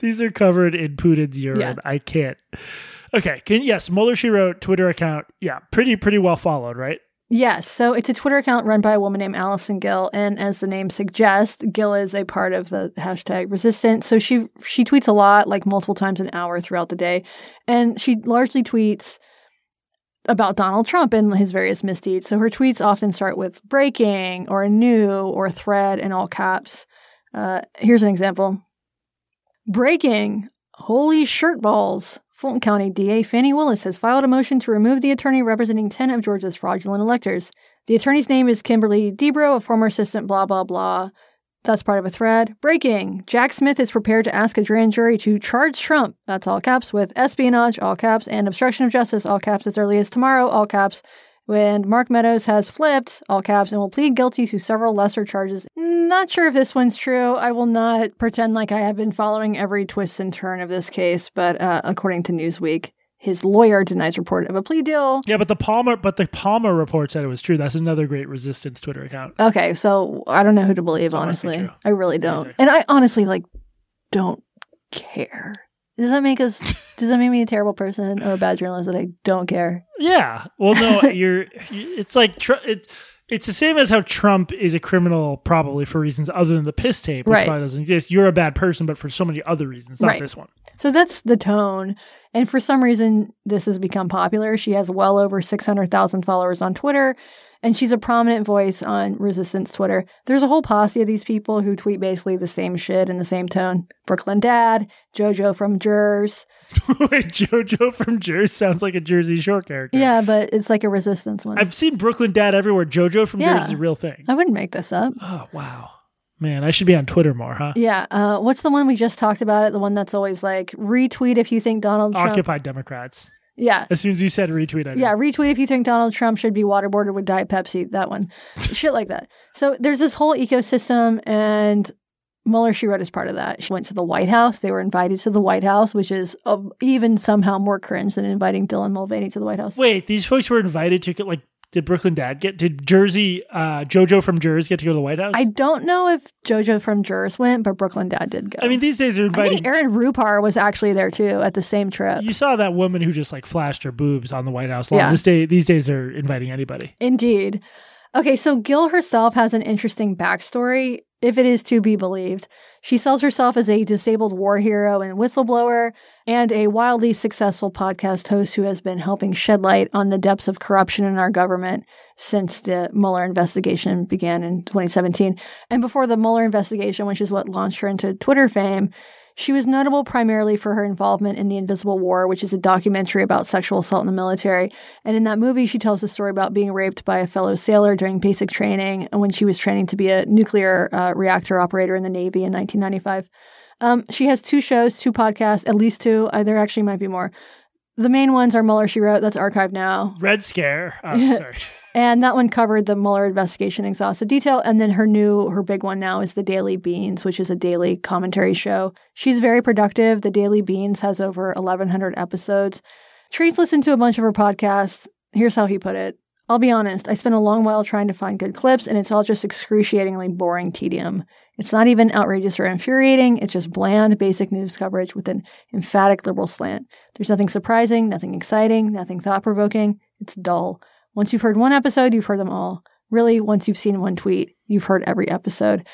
these are covered in Putin's urine. Yeah. I can't. Okay. Can, yes. Mueller, She Wrote Twitter account. Yeah. Pretty, pretty well followed, right? Yes. So it's a Twitter account run by a woman named Allison Gill. And as the name suggests, Gill is a part of the hashtag resistance. So she she tweets a lot, like multiple times an hour throughout the day. And she largely tweets about Donald Trump and his various misdeeds. So her tweets often start with breaking or new or thread in all caps. Uh, here's an example. Breaking. Holy shirtballs. Fulton County D A Fannie Willis has filed a motion to remove the attorney representing ten of Georgia's fraudulent electors. The attorney's name is Kimberly Debro, a former assistant, blah, blah, blah. That's part of a thread. Breaking. Jack Smith is prepared to ask a grand jury to charge Trump, that's all caps, with espionage, all caps, and obstruction of justice, all caps, as early as tomorrow, all caps, when Mark Meadows has flipped, all caps, and will plead guilty to several lesser charges. Not sure if this one's true. I will not pretend like I have been following every twist and turn of this case, but uh, according to Newsweek, his lawyer denies report of a plea deal. Yeah, but the Palmer but the Palmer report said it was true. That's another great resistance Twitter account. Okay, so I don't know who to believe, honestly. I really don't. Exactly. And I honestly like don't care. Does that make us does that make me a terrible person or a bad journalist that I don't care? Yeah. Well, no, you're it's like tr- it's It's the same as how Trump is a criminal probably for reasons other than the piss tape, which right. probably doesn't exist. You're a bad person, but for so many other reasons, not right. this one. So that's the tone. And for some reason, this has become popular. She has well over six hundred thousand followers on Twitter, and she's a prominent voice on resistance Twitter. There's a whole posse of these people who tweet basically the same shit in the same tone. Brooklyn Dad, Jojo from Jersey. Wait, Jojo from Jersey sounds like a Jersey Shore character. Yeah, but it's like a resistance one. I've seen Brooklyn Dad everywhere. Jojo from yeah. Jersey is a real thing. I wouldn't make this up. Oh, wow. Man, I should be on Twitter more, huh? Yeah. Uh, what's the one we just talked about? It, the one that's always like, retweet if you think Donald Trump... Occupy Democrats. Yeah. As soon as you said retweet, I did. Yeah, retweet if you think Donald Trump should be waterboarded with Diet Pepsi, that one. Shit like that. So there's this whole ecosystem, and Mueller, she wrote, as part of that. She went to the White House. They were invited to the White House, which is uh, even somehow more cringe than inviting Dylan Mulvaney to the White House. Wait, these folks were invited to, like, did Brooklyn Dad get, did Jersey, uh, Jojo from Jersey get to go to the White House? I don't know if Jojo from Jersey went, but Brooklyn Dad did go. I mean, these days they're inviting. I think Aaron Rupar was actually there too at the same trip. You saw that woman who just like flashed her boobs on the White House lawn. Yeah. This day, these days they're inviting anybody. Indeed. Okay, so Gill herself has an interesting backstory, if it is to be believed. She sells herself as a disabled war hero and whistleblower, and a wildly successful podcast host who has been helping shed light on the depths of corruption in our government since the Mueller investigation began in twenty seventeen. And before the Mueller investigation, which is what launched her into Twitter fame, she was notable primarily for her involvement in The Invisible War, which is a documentary about sexual assault in the military. And in that movie, she tells a story about being raped by a fellow sailor during basic training when she was training to be a nuclear uh, reactor operator in the Navy in nineteen ninety-five. Um, she has two shows, two podcasts, at least two. Uh, there actually might be more. The main ones are Mueller, She Wrote. That's archived now. Red Scare. Oh, sorry. And that one covered the Mueller investigation in exhaustive detail. And then her new, her big one now is The Daily Beans, which is a daily commentary show. She's very productive. The Daily Beans has over eleven hundred episodes. Trees listened to a bunch of her podcasts. Here's how he put it. I'll be honest. I spent a long while trying to find good clips, and it's all just excruciatingly boring tedium. It's not even outrageous or infuriating. It's just bland, basic news coverage with an emphatic liberal slant. There's nothing surprising, nothing exciting, nothing thought-provoking. It's dull. Once you've heard one episode, you've heard them all. Really, once you've seen one tweet, you've heard every episode.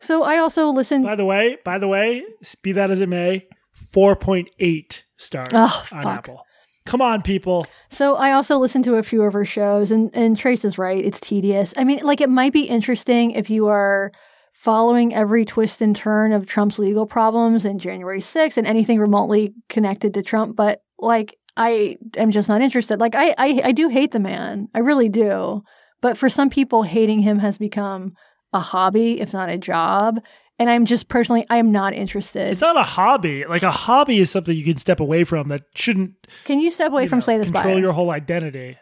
So I also listened... By the way, by the way, be that as it may, four point eight stars oh, on fuck. Apple. Come on, people. So I also listened to a few of her shows, and, and Trace is right. It's tedious. I mean, like, it might be interesting if you are... following every twist and turn of Trump's legal problems and January sixth and anything remotely connected to Trump. But, like, I am just not interested. Like, I, I, I do hate the man. I really do. But for some people, hating him has become a hobby, if not a job. And I'm just personally, I am not interested. It's not a hobby. Like, a hobby is something you can step away from that shouldn't... Can you step away you from know, Slay the Spire? Control your whole identity.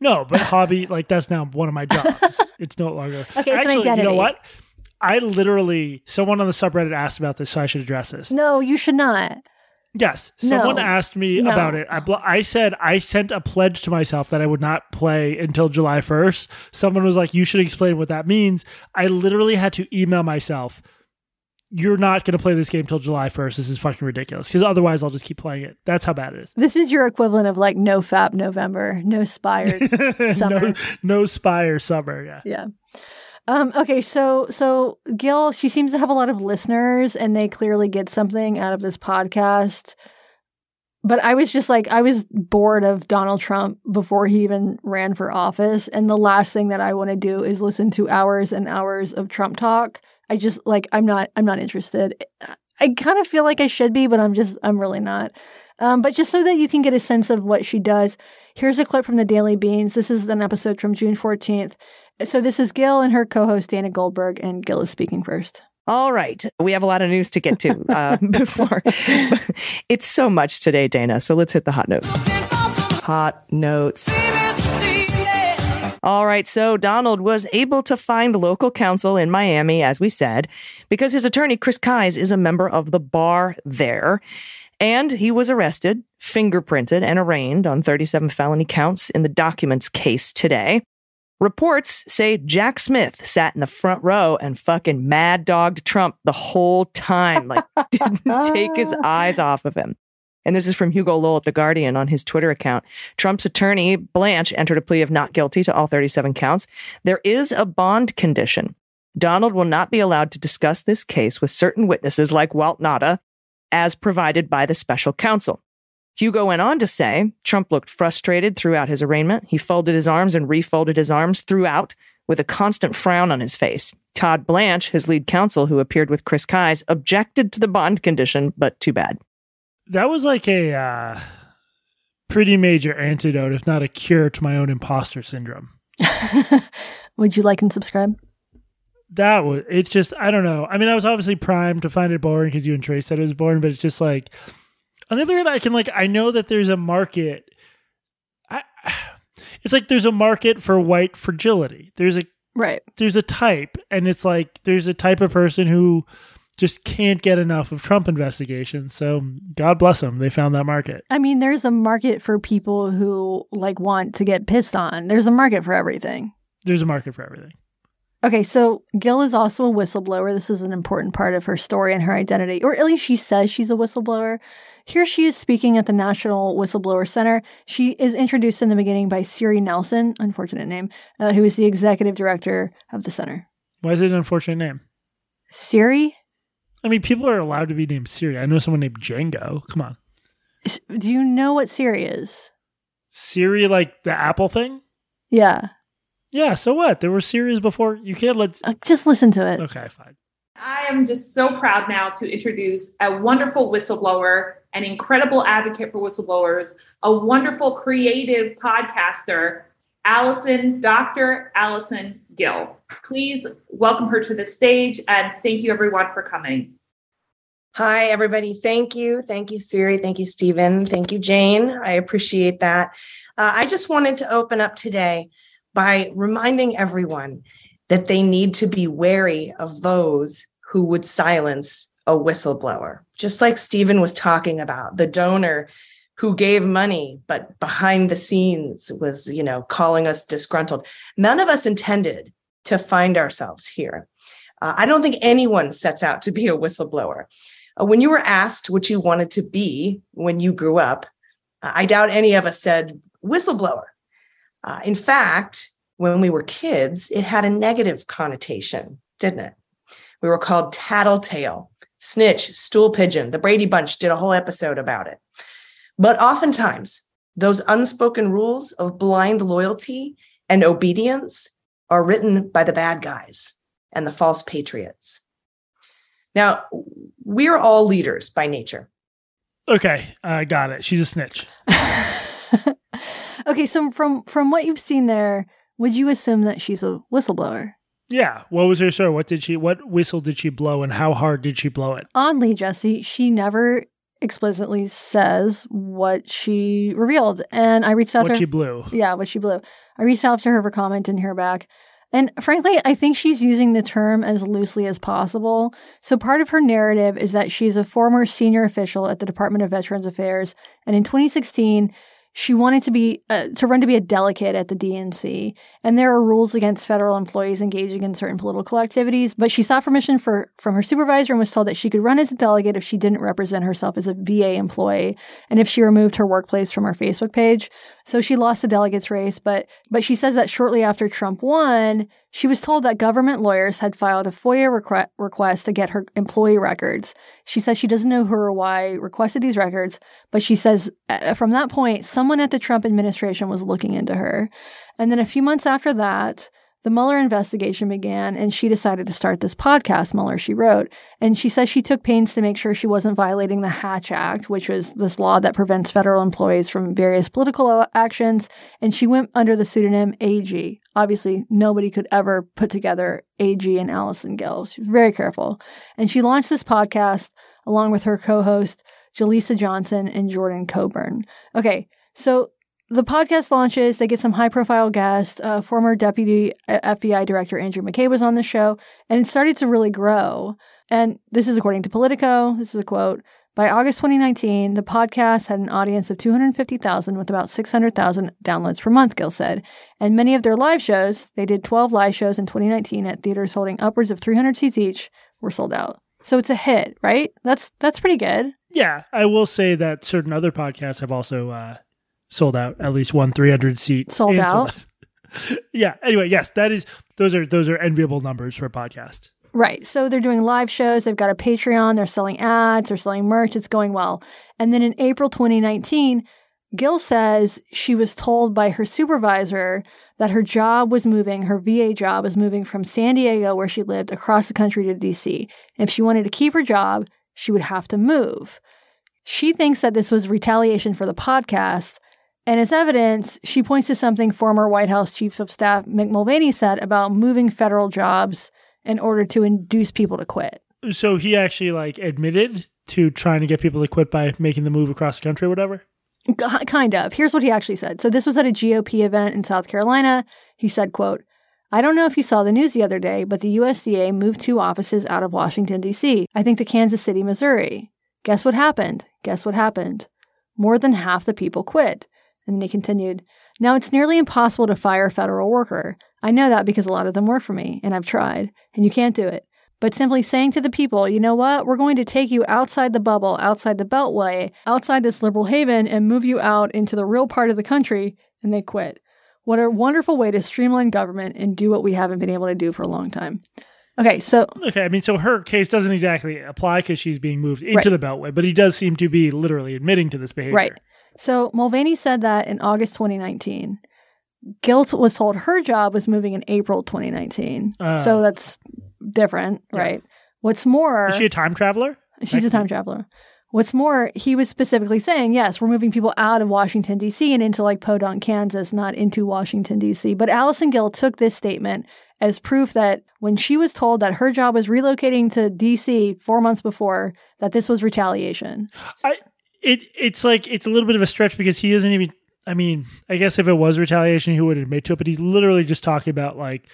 No, but hobby, like, that's now one of my jobs. It's no longer... Okay, it's Actually, an identity. You know what? I literally, someone on the subreddit asked about this, so I should address this. No, you should not. Yes. Someone no. asked me no. about it. I, bl- I said I sent a pledge to myself that I would not play until July first. Someone was like, you should explain what that means. I literally had to email myself, you're not going to play this game till July first. This is fucking ridiculous. Because otherwise, I'll just keep playing it. That's how bad it is. This is your equivalent of like no F A P November, no Spire summer. No, no Spire summer, yeah. Yeah. Um, okay, so so Gill, she seems to have a lot of listeners, and they clearly get something out of this podcast. But I was just like, I was bored of Donald Trump before he even ran for office. And the last thing that I want to do is listen to hours and hours of Trump talk. I just like, I'm not, I'm not interested. I kind of feel like I should be, but I'm just, I'm really not. Um, but just so that you can get a sense of what she does, here's a clip from the Daily Beans. This is an episode from June fourteenth. So this is Gill and her co-host, Dana Goldberg, and Gill is speaking first. All right. We have a lot of news to get to uh, before. It's so much today, Dana. So let's hit the hot notes. Hot notes. All right. So Donald was able to find local counsel in Miami, as we said, because his attorney, Chris Kyes, is a member of the bar there. And he was arrested, fingerprinted, and arraigned on thirty-seven felony counts in the documents case today. Reports say Jack Smith sat in the front row and fucking mad dogged Trump the whole time, like didn't take his eyes off of him. And this is from Hugo Lowell at The Guardian on his Twitter account. Trump's attorney, Blanche, entered a plea of not guilty to all thirty-seven counts. There is a bond condition. Donald will not be allowed to discuss this case with certain witnesses like Walt Nauta, as provided by the special counsel. Hugo went on to say Trump looked frustrated throughout his arraignment. He folded his arms and refolded his arms throughout with a constant frown on his face. Todd Blanche, his lead counsel, who appeared with Chris Kyes, objected to the bond condition, but too bad. That was like a uh, pretty major antidote, if not a cure, to my own imposter syndrome. Would you like and subscribe? That was, it's just, I don't know. I mean, I was obviously primed to find it boring because you and Trace said it was boring, but it's just like... On the other hand, I can like, I know that there's a market It's like there's a market for white fragility. There's a right. There's a type, and it's like there's a type of person who just can't get enough of Trump investigations. So God bless them. They found that market. I mean, there's a market for people who like want to get pissed on. There's a market for everything. There's a market for everything. Okay, so Gill is also a whistleblower. This is an important part of her story and her identity, or at least she says she's a whistleblower. Here she is speaking at the National Whistleblower Center. She is introduced in the beginning by Siri Nelson, unfortunate name, uh, who is the executive director of the center. Why is it an unfortunate name? Siri? I mean, people are allowed to be named Siri. I know someone named Django. Come on. Do you know what Siri is? Siri, like the Apple thing? Yeah. Yeah, so what? There were series before. You can't let... Uh, just listen to it. Okay, fine. I am just so proud now to introduce a wonderful whistleblower, an incredible advocate for whistleblowers, a wonderful creative podcaster, Allison, Doctor Allison Gill. Please welcome her to the stage, and thank you, everyone, for coming. Hi, everybody. Thank you. Thank you, Siri. Thank you, Stephen. Thank you, Jane. I appreciate that. Uh, I just wanted to open up today by reminding everyone that they need to be wary of those who would silence a whistleblower. Just like Stephen was talking about, the donor who gave money, but behind the scenes was, you know, calling us disgruntled. None of us intended to find ourselves here. Uh, I don't think anyone sets out to be a whistleblower. Uh, when you were asked what you wanted to be when you grew up, uh, I doubt any of us said whistleblower. Uh, in fact, when we were kids, it had a negative connotation, didn't it? We were called tattletale, snitch, stool pigeon. The Brady Bunch did a whole episode about it. But oftentimes, those unspoken rules of blind loyalty and obedience are written by the bad guys and the false patriots. Now, we're all leaders by nature. Okay, I got it. She's a snitch. Okay, so from, from what you've seen there, would you assume that she's a whistleblower? Yeah. What was her story? What did she? What whistle did she blow, and how hard did she blow it? Oddly, Jesse, she never explicitly says what she revealed, and I reached out what to her. What she blew. Yeah, what she blew. I reached out to her for comment, didn't hear back. And frankly, I think she's using the term as loosely as possible. So part of her narrative is that she's a former senior official at the Department of Veterans Affairs, and in twenty sixteen... she wanted to be uh, to run to be a delegate at the D N C, and there are rules against federal employees engaging in certain political activities, but she sought permission for, from her supervisor and was told that she could run as a delegate if she didn't represent herself as a V A employee and if she removed her workplace from her Facebook page. So she lost the delegates race, but but she says that shortly after Trump won, she was told that government lawyers had filed a FOIA requ- request to get her employee records. She says she doesn't know who or why requested these records, but she says uh, from that point, someone at the Trump administration was looking into her. And then a few months after that, the Mueller investigation began, and she decided to start this podcast, Mueller, She Wrote. And she says she took pains to make sure she wasn't violating the Hatch Act, which was this law that prevents federal employees from various political actions. And she went under the pseudonym A G. Obviously, nobody could ever put together A G and Allison Gill. She was very careful. And she launched this podcast along with her co-host, Jaleesa Johnson and Jordan Coburn. Okay, so the podcast launches. They get some high-profile guests. Uh, former Deputy F B I Director Andrew McCabe was on the show, and it started to really grow. And this is according to Politico. This is a quote. By August twenty nineteen, the podcast had an audience of two hundred fifty thousand with about six hundred thousand downloads per month, Gill said. And many of their live shows, they did twelve live shows in twenty nineteen at theaters holding upwards of three hundred seats each, were sold out. So it's a hit, right? That's that's pretty good. Yeah. I will say that certain other podcasts have also uh, sold out at least one three hundred seat. Sold out? Sold out. Yeah. Anyway, yes, that is those are those are enviable numbers for a podcast. Right. So they're doing live shows. They've got a Patreon. They're selling ads. They're selling merch. It's going well. And then in April twenty nineteen, Gill says she was told by her supervisor that her job was moving, her V A job was moving from San Diego, where she lived, across the country to D C. If she wanted to keep her job, she would have to move. She thinks that this was retaliation for the podcast. And as evidence, she points to something former White House Chief of Staff Mick Mulvaney said about moving federal jobs in order to induce people to quit. So he actually like admitted to trying to get people to quit by making the move across the country or whatever? Kind of. Here's what he actually said. So this was at a G O P event in South Carolina. He said, quote, I don't know if you saw the news the other day, but the U S D A moved two offices out of Washington, D C, I think to Kansas City, Missouri. Guess what happened? Guess what happened? More than half the people quit. And then he continued, now it's nearly impossible to fire a federal worker. I know that because a lot of them work for me, and I've tried, and you can't do it. But simply saying to the people, you know what, we're going to take you outside the bubble, outside the beltway, outside this liberal haven, and move you out into the real part of the country, and they quit. What a wonderful way to streamline government and do what we haven't been able to do for a long time. Okay, so... Okay, I mean, so her case doesn't exactly apply because she's being moved into right. the beltway, but he does seem to be literally admitting to this behavior. Right. So Mulvaney said that in August twenty nineteen. Gill was told her job was moving in April twenty nineteen. Uh. So that's... different, yeah. Right? What's more... Is she a time traveler? She's a time traveler. What's more, he was specifically saying, yes, we're moving people out of Washington, D C and into like Podunk, Kansas, not into Washington, D C But Allison Gill took this statement as proof that when she was told that her job was relocating to D C four months before, that this was retaliation. I it It's like, it's a little bit of a stretch because he isn't even... I mean, I guess if it was retaliation, he would admit to it, but he's literally just talking about like...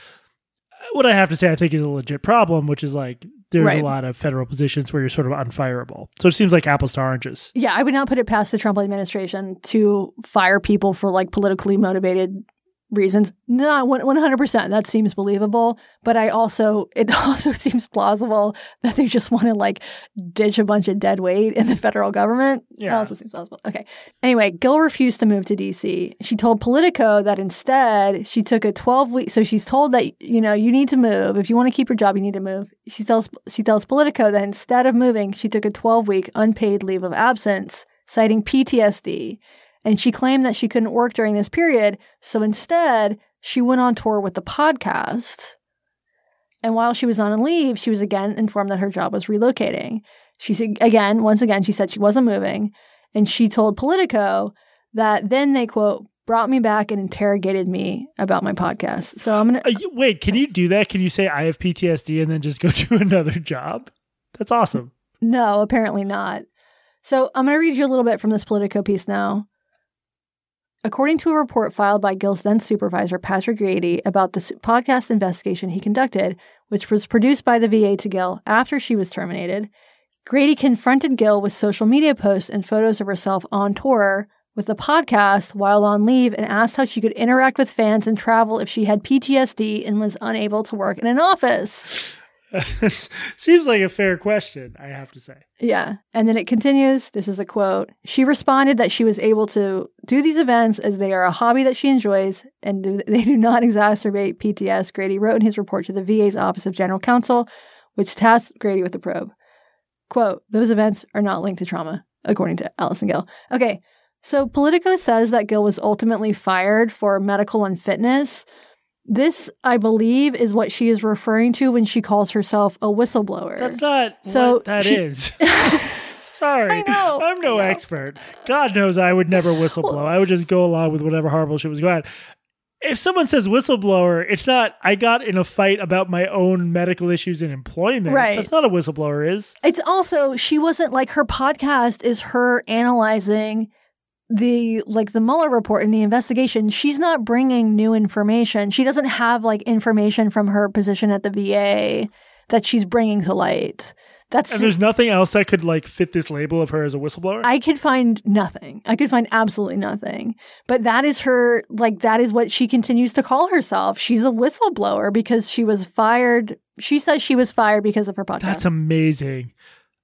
What I have to say, I think, is a legit problem, which is like there's right. a lot of federal positions where you're sort of unfireable. So it seems like apples to oranges. Yeah, I would not put it past the Trump administration to fire people for like politically motivated reasons. No, one hundred percent. That seems believable. But I also, it also seems plausible that they just want to like ditch a bunch of dead weight in the federal government. Yeah. That also seems plausible. Okay. Anyway, Gill refused to move to D C. She told Politico that instead she took a twelve week, so she's told that, you know, you need to move. If you want to keep your job, you need to move. She tells, she tells Politico that instead of moving, she took a twelve week unpaid leave of absence, citing P T S D. And she claimed that she couldn't work during this period. So instead, she went on tour with the podcast. And while she was on leave, she was again informed that her job was relocating. She said, again, once again, she said she wasn't moving. And she told Politico that then they, quote, brought me back and interrogated me about my podcast. So I'm going to... Uh, wait, can you do that? Can you say I have P T S D and then just go to another job? That's awesome. No, apparently not. So I'm going to read you a little bit from this Politico piece now. According to a report filed by Gill's then-supervisor, Patrick Grady, about the podcast investigation he conducted, which was produced by the V A to Gill after she was terminated, Grady confronted Gill with social media posts and photos of herself on tour with the podcast while on leave and asked how she could interact with fans and travel if she had P T S D and was unable to work in an office. Seems like a fair question, I have to say. Yeah. And then it continues. This is a quote. She responded that she was able to do these events as they are a hobby that she enjoys and do, they do not exacerbate P T S D. Grady wrote in his report to the V A's Office of General Counsel, which tasked Grady with the probe. Quote, those events are not linked to trauma, according to Allison Gill. Okay. So Politico says that Gill was ultimately fired for medical unfitness. This, I believe, is what she is referring to when she calls herself a whistleblower. That's not so what that she... is. Sorry. I know. I'm no I know. expert. God knows I would never whistleblow. Well, I would just go along with whatever horrible shit was going on. If someone says whistleblower, it's not, I got in a fight about my own medical issues in employment. Right. That's not a whistleblower is. It's also, she wasn't, like, her podcast is her analyzing the like the Mueller report and the investigation. She's not bringing new information. She doesn't have like information from her position at the V A that she's bringing to light. That's and there's nothing else that could like fit this label of her as a whistleblower. I could find nothing. I could find absolutely nothing. But that is her like that is what she continues to call herself. She's a whistleblower because she was fired. She says she was fired because of her podcast. That's amazing.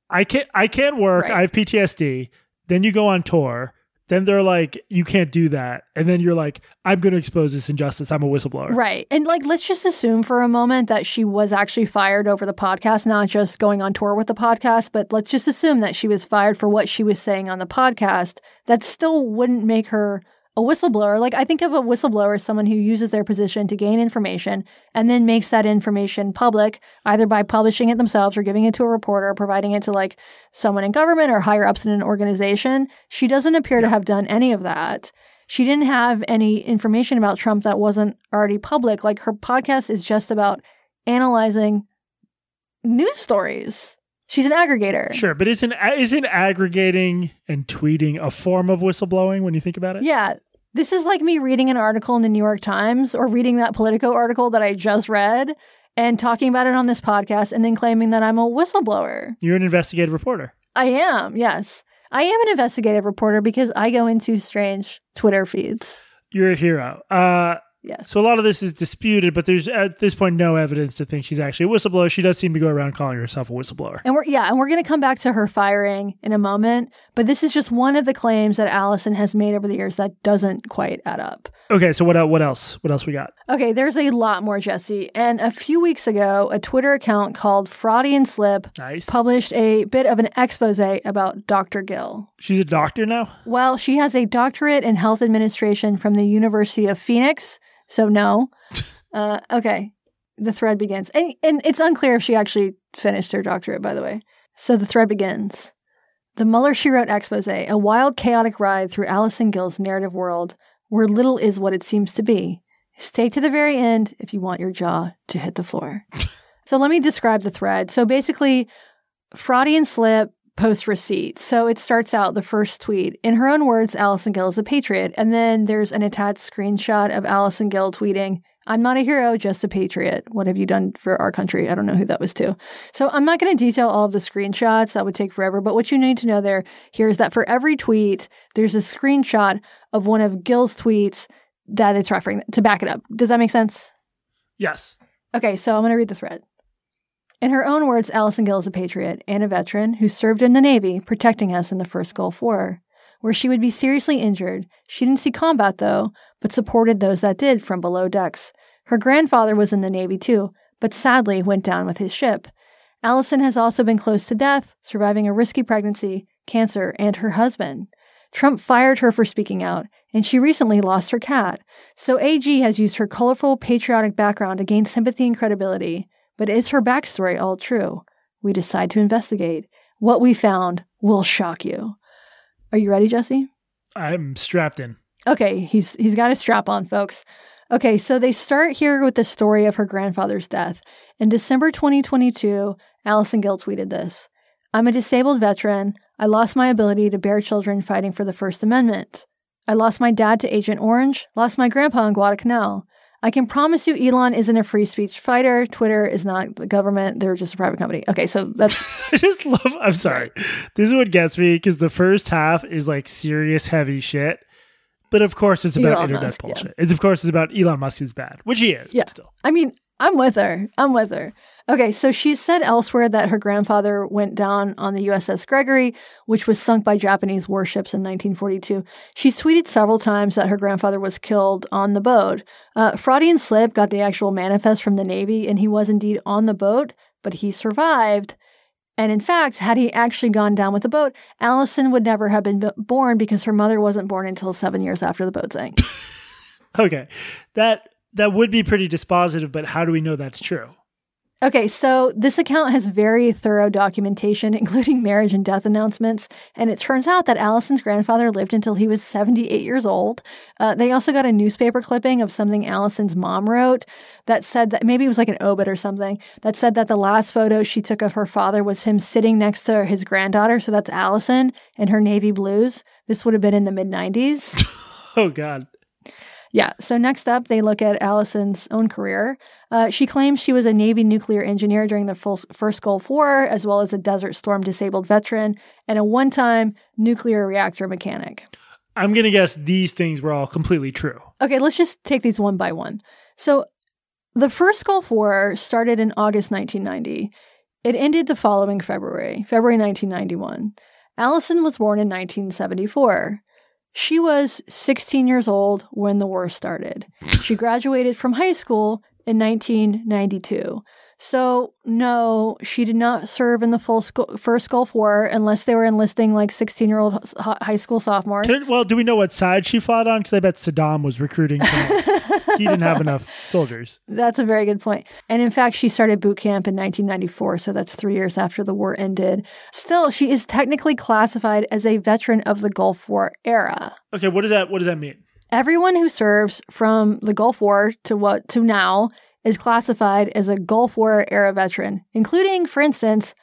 I can't. I can't work. Right. I have P T S D. Then you go on tour. Then they're like, you can't do that. And then you're like, I'm going to expose this injustice. I'm a whistleblower. Right. And like, let's just assume for a moment that she was actually fired over the podcast, not just going on tour with the podcast, but let's just assume that she was fired for what she was saying on the podcast. That still wouldn't make her a whistleblower. Like, I think of a whistleblower as someone who uses their position to gain information and then makes that information public, either by publishing it themselves or giving it to a reporter, or providing it to like someone in government or higher ups in an organization. She doesn't appear to have done any of that. She didn't have any information about Trump that wasn't already public. Like, her podcast is just about analyzing news stories. She's an aggregator. Sure, but isn't isn't aggregating and tweeting a form of whistleblowing when you think about it? Yeah. This is like me reading an article in the New York Times or reading that Politico article that I just read and talking about it on this podcast and then claiming that I'm a whistleblower. You're an investigative reporter. I am, yes. I am an investigative reporter because I go into strange Twitter feeds. You're a hero. Uh, yes. So a lot of this is disputed, but there's at this point no evidence to think she's actually a whistleblower. She does seem to go around calling herself a whistleblower. And we're yeah, and we're going to come back to her firing in a moment, but this is just one of the claims that Allison has made over the years that doesn't quite add up. Okay, so what what else? What else we got? Okay, there's a lot more, Jesse. And a few weeks ago, a Twitter account called Fraudian Slip nice. published a bit of an exposé about Doctor Gill. She's a doctor now? Well, she has a doctorate in health administration from the University of Phoenix. So no. Uh, okay. The thread begins. And, and it's unclear if she actually finished her doctorate, by the way. So the thread begins. The Mueller She Wrote exposé, a wild, chaotic ride through Allison Gill's narrative world where little is what it seems to be. Stay to the very end if you want your jaw to hit the floor. So let me describe the thread. So basically, Fraudian Slip post receipt. So it starts out the first tweet. In her own words, Allison Gill is a patriot. And then there's an attached screenshot of Allison Gill tweeting, I'm not a hero, just a patriot. What have you done for our country? I don't know who that was to. So I'm not going to detail all of the screenshots. That would take forever. But what you need to know there here is that for every tweet, there's a screenshot of one of Gill's tweets that it's referring to back it up. Does that make sense? Yes. Okay, so I'm going to read the thread. In her own words, Allison Gill is a patriot and a veteran who served in the Navy, protecting us in the first Gulf War, where she would be seriously injured. She didn't see combat, though, but supported those that did from below decks. Her grandfather was in the Navy, too, but sadly went down with his ship. Allison has also been close to death, surviving a risky pregnancy, cancer, and her husband. Trump fired her for speaking out, and she recently lost her cat. So A G has used her colorful, patriotic background to gain sympathy and credibility. But is her backstory all true? We decide to investigate. What we found will shock you. Are you ready, Jesse? I'm strapped in. Okay, he's he's got a strap on, folks. Okay, so they start here with the story of her grandfather's death. In December twenty twenty-two, Allison Gill tweeted this. I'm a disabled veteran. I lost my ability to bear children fighting for the First Amendment. I lost my dad to Agent Orange, lost my grandpa in Guadalcanal. I can promise you Elon isn't a free speech fighter. Twitter is not the government. They're just a private company. Okay, so that's... I just love... I'm sorry. This is what gets me, because the first half is like serious, heavy shit. But of course it's about Elon internet Musk, bullshit. Yeah. It's, of course, it's about Elon Musk is bad, which he is, yeah. But still. I mean, I'm with her. I'm with her. Okay, so she said elsewhere that her grandfather went down on the U S S Gregory, which was sunk by Japanese warships in nineteen forty-two. She's tweeted several times that her grandfather was killed on the boat. Uh, Fraudian Slip got the actual manifest from the Navy, and he was indeed on the boat, but he survived. And in fact, had he actually gone down with the boat, Allison would never have been b- born because her mother wasn't born until seven years after the boat sank. Okay, that... That would be pretty dispositive, but how do we know that's true? Okay, so this account has very thorough documentation, including marriage and death announcements. And it turns out that Allison's grandfather lived until he was seventy-eight years old. Uh, they also got a newspaper clipping of something Allison's mom wrote that said that maybe it was like an obit or something that said that the last photo she took of her father was him sitting next to his granddaughter. So that's Allison in her navy blues. This would have been in the mid nineties. Oh, God. Yeah, so next up, they look at Allison's own career. Uh, she claims she was a Navy nuclear engineer during the full, first Gulf War, as well as a Desert Storm disabled veteran, and a one-time nuclear reactor mechanic. I'm going to guess these things were all completely true. Okay, let's just take these one by one. So the first Gulf War started in August nineteen ninety. It ended the following February, February nineteen ninety-one. Allison was born in nineteen seventy-four. She was sixteen years old when the war started. She graduated from high school in nineteen ninety-two. So, no, she did not serve in the full sco- first Gulf War unless they were enlisting like sixteen-year-old high school sophomores. Can, well, do we know what side she fought on? Because I bet Saddam was recruiting. He didn't have enough soldiers. That's a very good point. And in fact, she started boot camp in nineteen ninety-four, so that's three years after the war ended. Still, she is technically classified as a veteran of the Gulf War era. Okay, what does that what does that mean? Everyone who serves from the Gulf War to what to now is classified as a Gulf War era veteran, including, for instance,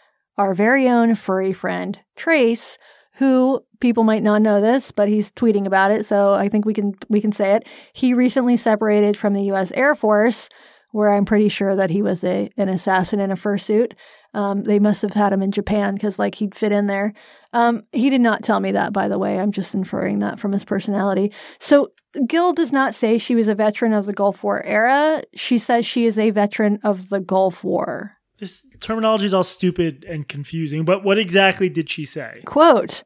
our very own furry friend, Trace, who, people might not know this, but he's tweeting about it, so I think we can we can say it. He recently separated from the U S Air Force, where I'm pretty sure that he was a an assassin in a fursuit. Um, they must have had him in Japan because, like, he'd fit in there. Um, he did not tell me that, by the way. I'm just inferring that from his personality. So Gill does not say she was a veteran of the Gulf War era. She says she is a veteran of the Gulf War. This terminology is all stupid and confusing, but what exactly did she say? Quote,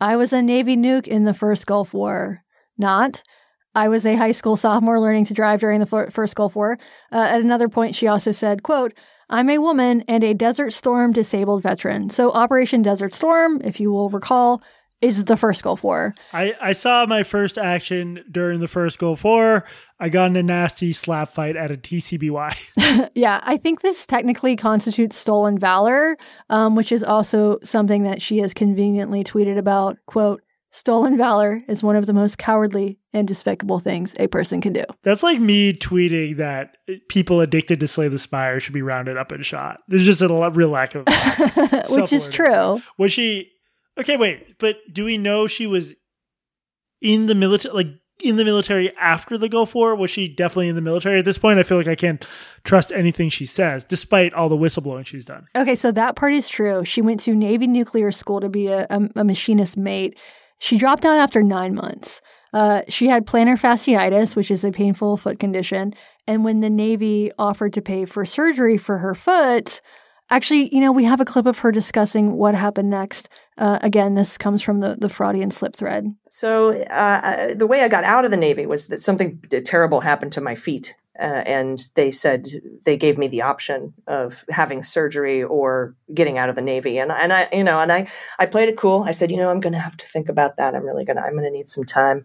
I was a Navy nuke in the first Gulf War. Not, I was a high school sophomore learning to drive during the first Gulf War. Uh, at another point, she also said, quote, I'm a woman and a Desert Storm disabled veteran. So Operation Desert Storm, if you will recall, is the first Gulf War. I, I saw my first action during the first Gulf War. I got in a nasty slap fight at a T C B Y. Yeah, I think this technically constitutes stolen valor, um, which is also something that she has conveniently tweeted about. Quote, stolen valor is one of the most cowardly and despicable things a person can do. That's like me tweeting that people addicted to Slay the Spire should be rounded up and shot. There's just a real lack of which is true. Was she... Okay, wait, but do we know she was in the military, like in the military after the Gulf War? Was she definitely in the military at this point? I feel like I can't trust anything she says, despite all the whistleblowing she's done. Okay, so that part is true. She went to Navy nuclear school to be a, a, a machinist mate. She dropped out after nine months. Uh, she had plantar fasciitis, which is a painful foot condition. And when the Navy offered to pay for surgery for her foot... Actually, you know, we have a clip of her discussing what happened next. Uh, again, this comes from the, the Fraudian Slip thread. So uh, the way I got out of the Navy was that something terrible happened to my feet. Uh, and they said they gave me the option of having surgery or getting out of the Navy. And, and I, you know, and I, I played it cool. I said, you know, I'm going to have to think about that. I'm really going to I'm going to need some time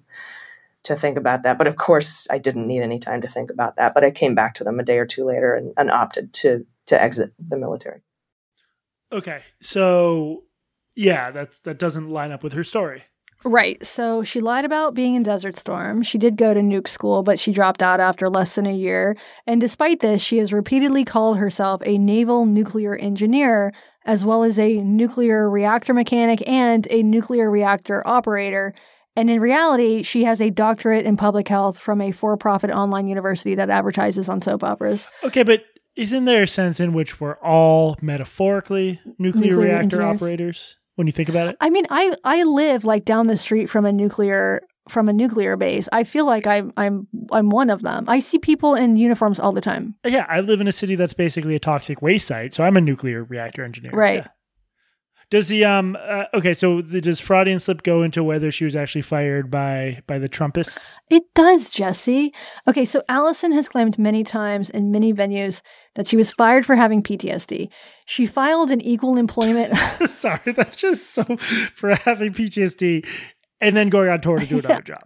to think about that. But of course, I didn't need any time to think about that. But I came back to them a day or two later and, and opted to to exit the military. Okay. So yeah, that's, that doesn't line up with her story. Right. So she lied about being in Desert Storm. She did go to nuke school, but she dropped out after less than a year. And despite this, she has repeatedly called herself a naval nuclear engineer, as well as a nuclear reactor mechanic and a nuclear reactor operator. And in reality, she has a doctorate in public health from a for-profit online university that advertises on soap operas. Okay, but isn't there a sense in which we're all metaphorically nuclear, nuclear reactor engineers. Operators when you think about it? I mean, I, I live like down the street from a nuclear from a nuclear base. I feel like I'm I'm I'm one of them. I see people in uniforms all the time. Yeah, I live in a city that's basically a toxic waste site, so I'm a nuclear reactor engineer. Right. Yeah. Does the um uh, okay? So the, does Fraudian Slip go into whether she was actually fired by by the Trumpists? It does, Jesse. Okay, so Allison has claimed many times in many venues that she was fired for having P T S D. She filed an equal employment. Sorry, that's just so for having P T S D and then going on tour to do another yeah. job.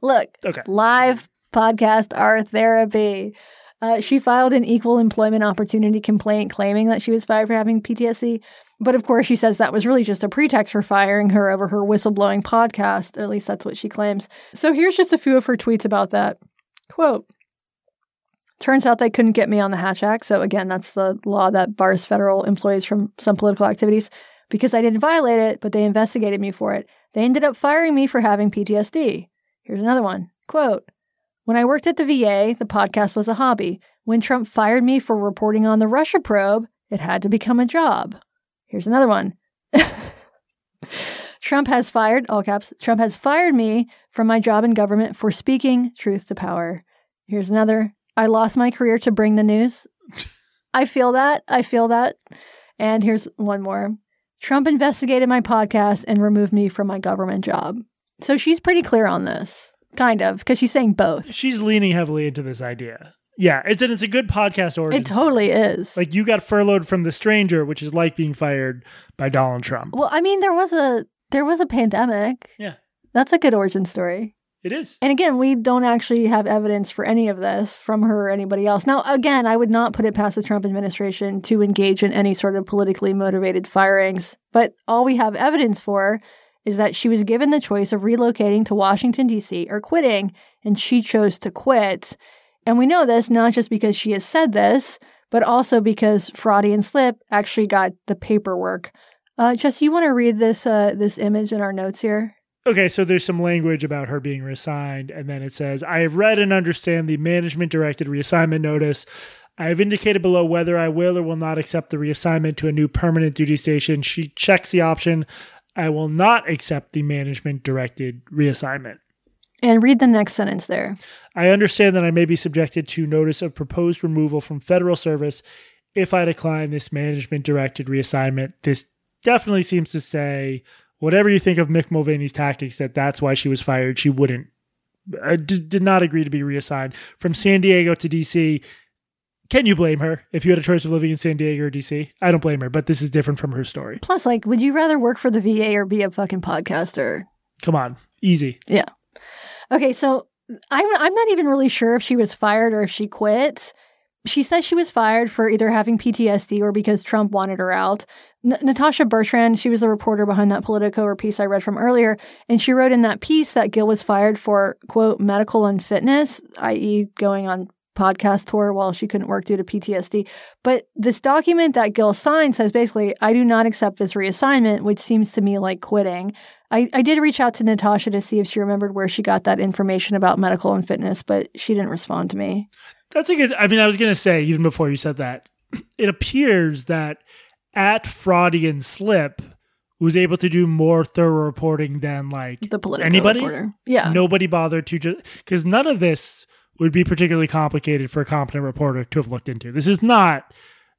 Look, okay. Live podcast our therapy. Uh, she filed an equal employment opportunity complaint claiming that she was fired for having P T S D. But of course, she says that was really just a pretext for firing her over her whistleblowing podcast. Or at least that's what she claims. So here's just a few of her tweets about that. Quote, turns out they couldn't get me on the Hatch Act. So again, that's the law that bars federal employees from some political activities because I didn't violate it, but they investigated me for it. They ended up firing me for having P T S D. Here's another one. Quote, when I worked at the V A, the podcast was a hobby. When Trump fired me for reporting on the Russia probe, it had to become a job. Here's another one. Trump has fired, all caps, Trump has fired me from my job in government for speaking truth to power. Here's another. I lost my career to bring the news. I feel that. I feel that. And here's one more. Trump investigated my podcast and removed me from my government job. So she's pretty clear on this. Kind of, because she's saying both. She's leaning heavily into this idea. Yeah, it's a, it's a good podcast origin. It totally is. Like, you got furloughed from The Stranger, which is like being fired by Donald Trump. Well, I mean, there was a there was a pandemic. Yeah. That's a good origin story. It is. And again, we don't actually have evidence for any of this from her or anybody else. Now, again, I would not put it past the Trump administration to engage in any sort of politically motivated firings. But all we have evidence for is that she was given the choice of relocating to Washington, D C or quitting, and she chose to quit. And we know this not just because she has said this, but also because Fraudian Slip actually got the paperwork. Uh, Jesse, you want to read this uh, this image in our notes here? Okay, so there's some language about her being reassigned, and then it says, I have read and understand the management-directed reassignment notice. I have indicated below whether I will or will not accept the reassignment to a new permanent duty station. She checks the option, I will not accept the management-directed reassignment. And read the next sentence there. I understand that I may be subjected to notice of proposed removal from federal service if I decline this management-directed reassignment. This definitely seems to say, whatever you think of Mick Mulvaney's tactics, that that's why she was fired. She wouldn't, uh, d- did not agree to be reassigned. From San Diego to D C, can you blame her if you had a choice of living in San Diego or D C? I don't blame her, but this is different from her story. Plus, like, would you rather work for the V A or be a fucking podcaster? Come on. Easy. Yeah. Okay, so I'm I'm not even really sure if she was fired or if she quit. She says she was fired for either having P T S D or because Trump wanted her out. N- Natasha Bertrand, she was the reporter behind that Politico piece I read from earlier, and she wrote in that piece that Gill was fired for, quote, medical unfitness, that is going on podcast tour while she couldn't work due to P T S D. But this document that Gill signed says basically, I do not accept this reassignment, which seems to me like quitting. I, I did reach out to Natasha to see if she remembered where she got that information about medical unfitness, but she didn't respond to me. That's a good, I mean, I was going to say, even before you said that, it appears that at Fraudian Slip was able to do more thorough reporting than like the Politico anybody. Reporter. Yeah. Nobody bothered to just, because none of this would be particularly complicated for a competent reporter to have looked into. This is not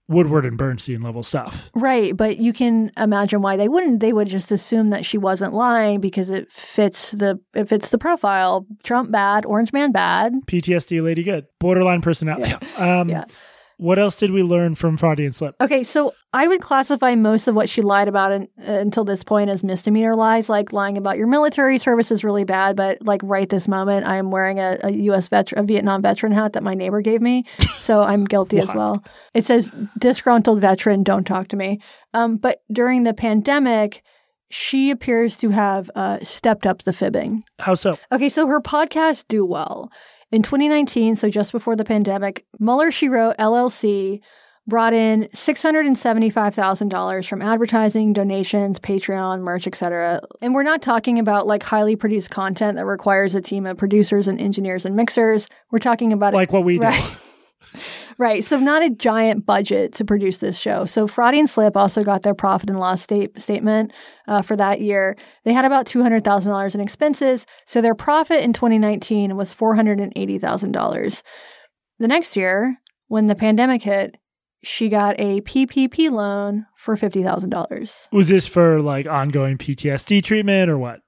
Woodward and Bernstein level stuff. Right. But you can imagine why they wouldn't. They would just assume that she wasn't lying because it fits the it fits the profile. Trump bad, Orange Man bad. P T S D lady good. Borderline personality. Yeah. Um, yeah. What else did we learn from Fraudian Slip? Okay, so I would classify most of what she lied about in, uh, until this point as misdemeanor lies, like lying about your military service is really bad, but like right this moment, I am wearing a, a U S veteran, a Vietnam veteran hat that my neighbor gave me, so I'm guilty as well. It says, disgruntled veteran, don't talk to me. Um, but during the pandemic, she appears to have uh, stepped up the fibbing. How so? Okay, so her podcasts do well. In twenty nineteen, so just before the pandemic, Mueller, She Wrote, L L C brought in six hundred seventy-five thousand dollars from advertising, donations, Patreon, merch, et cetera. And we're not talking about like highly produced content that requires a team of producers and engineers and mixers. We're talking about like a, what we right, do. Right. So not a giant budget to produce this show. So Fraudian Slip also got their profit and loss state, statement uh, for that year. They had about two hundred thousand dollars in expenses. So their profit in twenty nineteen was four hundred eighty thousand dollars. The next year, when the pandemic hit, she got a P P P loan for fifty thousand dollars. Was this for like ongoing P T S D treatment or what?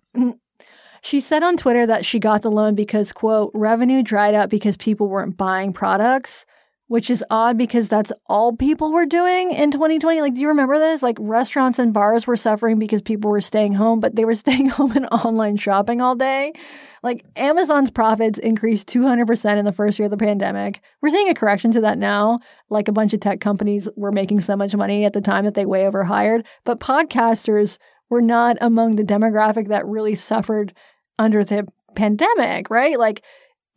She said on Twitter that she got the loan because, quote, revenue dried up because people weren't buying products. Which is odd because that's all people were doing in twenty twenty. Like, do you remember this? Like, restaurants and bars were suffering because people were staying home, but they were staying home and online shopping all day. Like, Amazon's profits increased two hundred percent in the first year of the pandemic. We're seeing a correction to that now. Like, a bunch of tech companies were making so much money at the time that they way overhired. But podcasters were not among the demographic that really suffered under the pandemic, right? Like,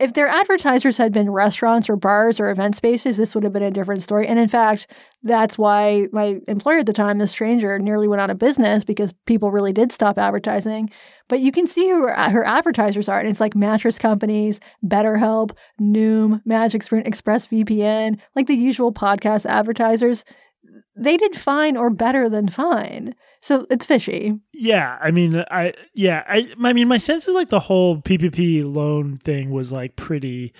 if their advertisers had been restaurants or bars or event spaces, this would have been a different story. And in fact, that's why my employer at the time, The Stranger, nearly went out of business because people really did stop advertising. But you can see who her, her advertisers are. And it's like mattress companies, BetterHelp, Noom, Magic Sprint, ExpressVPN, like the usual podcast advertisers. They did fine or better than fine. So it's fishy. Yeah. I mean, I, yeah. I, I mean, my sense is like the whole P P P loan thing was like pretty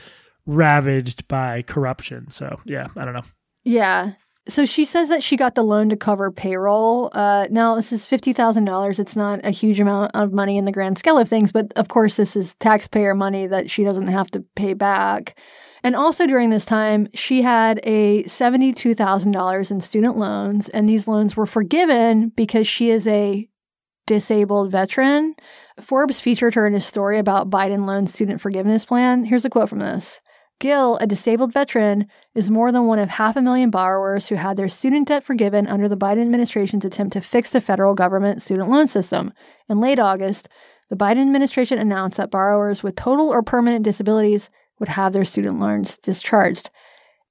ravaged by corruption. So yeah, I don't know. Yeah. So she says that she got the loan to cover payroll. Uh, now, this is fifty thousand dollars. It's not a huge amount of money in the grand scale of things, but of course, this is taxpayer money that she doesn't have to pay back. And also during this time, she had a seventy-two thousand dollars in student loans, and these loans were forgiven because she is a disabled veteran. Forbes featured her in a story about Biden loan student forgiveness plan. Here's a quote from this. Gill, a disabled veteran, is more than one of half a million borrowers who had their student debt forgiven under the Biden administration's attempt to fix the federal government student loan system. In late August, the Biden administration announced that borrowers with total or permanent disabilities would have their student loans discharged.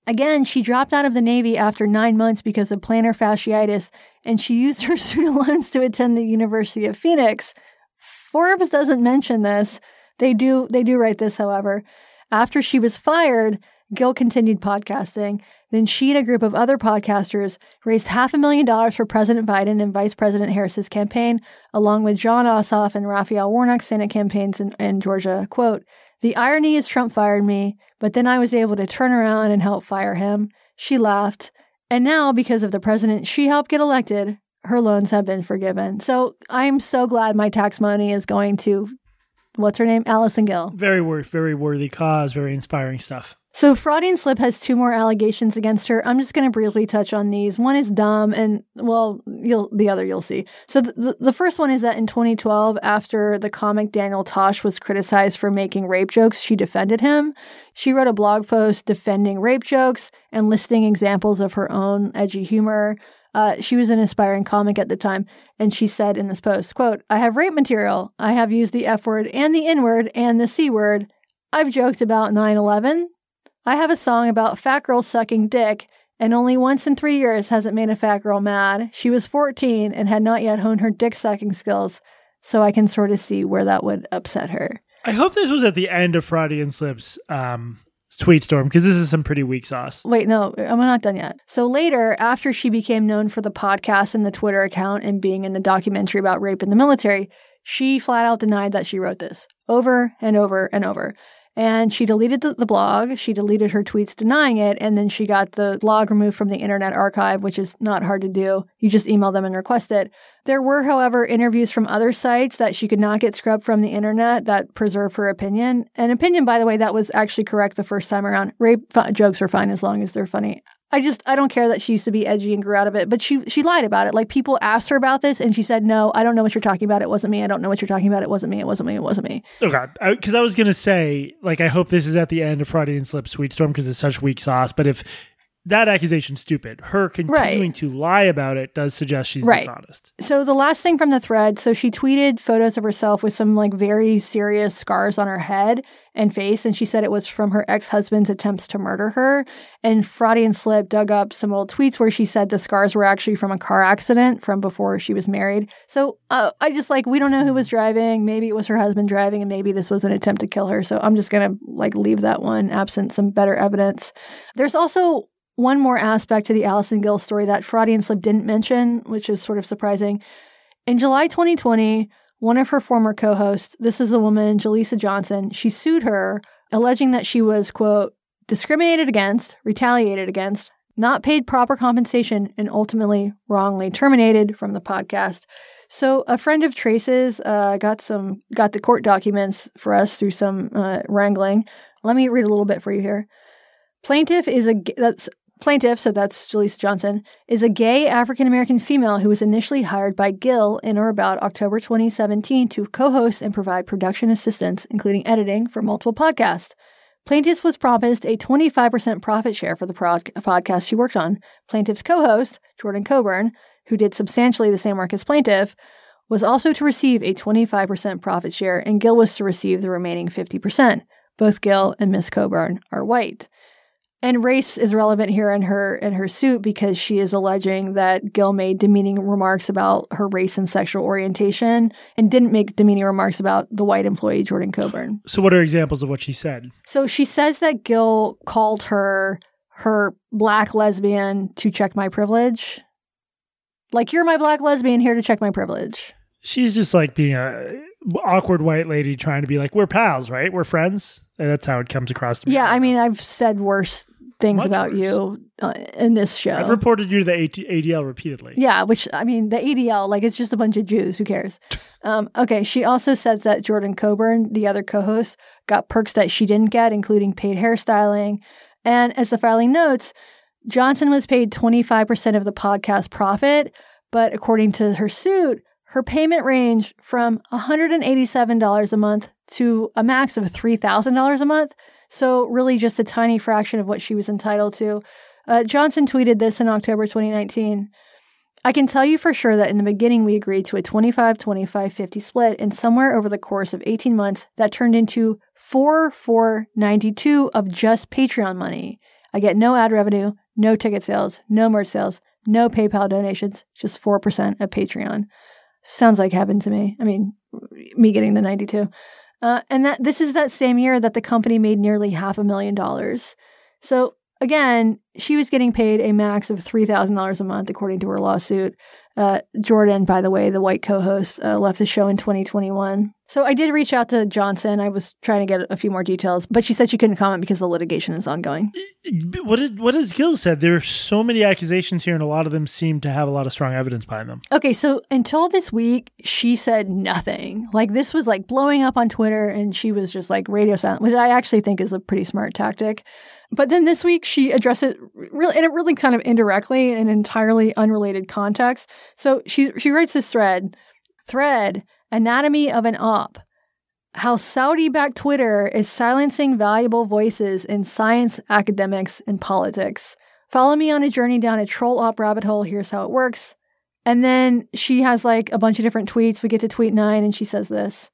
Again, she dropped out of the Navy after nine months because of plantar fasciitis, and she used her student loans to attend the University of Phoenix. Forbes doesn't mention this. They do, they do write this, however. After she was fired, Gill continued podcasting. Then she and a group of other podcasters raised half a million dollars for President Biden and Vice President Harris's campaign, along with John Ossoff and Raphael Warnock's Senate campaigns in, in Georgia. Quote, "The irony is Trump fired me, but then I was able to turn around and help fire him." She laughed. And now, because of the president she helped get elected, her loans have been forgiven. So I'm so glad my tax money is going to, what's her name? Allison Gill. Very worth, very worthy cause, very inspiring stuff. So Fraudian Slip has two more allegations against her. I'm just going to briefly touch on these. One is dumb, and, well, you'll, the other you'll see. So th- the first one is that in twenty twelve, after the comic Daniel Tosh was criticized for making rape jokes, she defended him. She wrote a blog post defending rape jokes and listing examples of her own edgy humor. Uh, she was an aspiring comic at the time, and she said in this post, quote, "I have rape material. I have used the F word and the N word and the C word. I've joked about nine eleven. I have a song about fat girls sucking dick, and only once in three years has it made a fat girl mad. She was fourteen and had not yet honed her dick-sucking skills, so I can sort of see where that would upset her." I hope this was at the end of Fraudian Slip's um, tweet storm, because this is some pretty weak sauce. Wait, no, I'm not done yet. So later, after she became known for the podcast and the Twitter account and being in the documentary about rape in the military, she flat out denied that she wrote this, over and over and over. And she deleted the, the blog, she deleted her tweets denying it, and then she got the blog removed from the Internet Archive, which is not hard to do. You just email them and request it. There were, however, interviews from other sites that she could not get scrubbed from the Internet that preserve her opinion. An opinion, by the way, that was actually correct the first time around. Rape f- jokes are fine as long as they're funny. I just, I don't care that she used to be edgy and grew out of it, but she she lied about it. Like, people asked her about this, and she said, no, I don't know what you're talking about. It wasn't me. I don't know what you're talking about. It wasn't me. It wasn't me. It wasn't me. Okay. Because I, I was going to say, like, I hope this is at the end of Fraudian Slip Sweet Storm because it's such weak sauce, but if that accusation's stupid, her continuing right. to lie about it does suggest she's right. dishonest. So the last thing from the thread, so she tweeted photos of herself with some, like, very serious scars on her head and face, and she said it was from her ex-husband's attempts to murder her. And Fraudian Slip dug up some old tweets where she said the scars were actually from a car accident from before she was married. So uh, I just, like, we don't know who was driving. Maybe it was her husband driving, and maybe this was an attempt to kill her. So I'm just going to, like, leave that one absent some better evidence. There's also one more aspect to the Allison Gill story that Fraudian Slip didn't mention, which is sort of surprising. In July twenty twenty, one of her former co-hosts, this is the woman, Jaleesa Johnson, she sued her, alleging that she was, quote, discriminated against, retaliated against, not paid proper compensation, and ultimately wrongly terminated from the podcast. So a friend of Trace's uh, got some got the court documents for us through some uh, wrangling. Let me read a little bit for you here. Plaintiff is a that's Plaintiff, so that's Jaleesa Johnson, is a gay African-American female who was initially hired by Gill in or about October twenty seventeen to co-host and provide production assistance, including editing, for multiple podcasts. Plaintiff was promised a twenty-five percent profit share for the pro- podcast she worked on. Plaintiff's co-host, Jordan Coburn, who did substantially the same work as Plaintiff, was also to receive a twenty-five percent profit share, and Gill was to receive the remaining fifty percent. Both Gill and Miss Coburn are white. And race is relevant here in her in her suit because she is alleging that Gill made demeaning remarks about her race and sexual orientation and didn't make demeaning remarks about the white employee, Jordan Coburn. So what are examples of what she said? So she says that Gill called her her black lesbian to check my privilege. Like, you're my black lesbian here to check my privilege. She's just like being a awkward white lady trying to be like, we're pals, right? We're friends. And that's how it comes across to me. Yeah, I mean, I've said worse things Much about worse. you uh, in this show. I've reported you to the A D L repeatedly. Yeah, which, I mean, the A D L, like, it's just a bunch of Jews. Who cares? um, okay, she also says that Jordan Coburn, the other co-host, got perks that she didn't get, including paid hairstyling. And as the filing notes, Johnson was paid twenty-five percent of the podcast profit, but according to her suit, her payment ranged from one hundred eighty-seven dollars a month to a max of three thousand dollars a month. So really just a tiny fraction of what she was entitled to. Uh, Johnson tweeted this in October twenty nineteen. I can tell you for sure that in the beginning we agreed to a twenty-five twenty-five fifty split, and somewhere over the course of eighteen months, that turned into four four ninety-two of just Patreon money. I get no ad revenue, no ticket sales, no merch sales, no PayPal donations, just four percent of Patreon. Sounds like happened to me. I mean, me getting the ninety-two. Uh, and that this is that same year that the company made nearly half a million dollars. So again, she was getting paid a max of three thousand dollars a month, according to her lawsuit. Uh, Jordan, by the way, the white co-host, uh, left the show in twenty twenty-one. So I did reach out to Johnson. I was trying to get a few more details, but she said she couldn't comment because the litigation is ongoing. What did, what has Gill said? There are so many accusations here, and a lot of them seem to have a lot of strong evidence behind them. Okay, so until this week, she said nothing. Like, this was like blowing up on Twitter, and she was just like radio silent, which I actually think is a pretty smart tactic. But then this week, she addressed it really, and it really kind of indirectly in an entirely unrelated context. So she she writes this thread, thread, anatomy of an op, how Saudi-backed Twitter is silencing valuable voices in science, academics, and politics. Follow me on a journey down a troll op rabbit hole. Here's how it works. And then she has like a bunch of different tweets. We get to tweet nine, and she says this.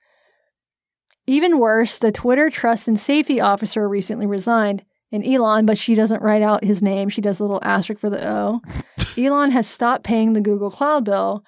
Even worse, the Twitter trust and safety officer recently resigned. And Elon, but she doesn't write out his name. She does a little asterisk for the O. Elon has stopped paying the Google Cloud bill,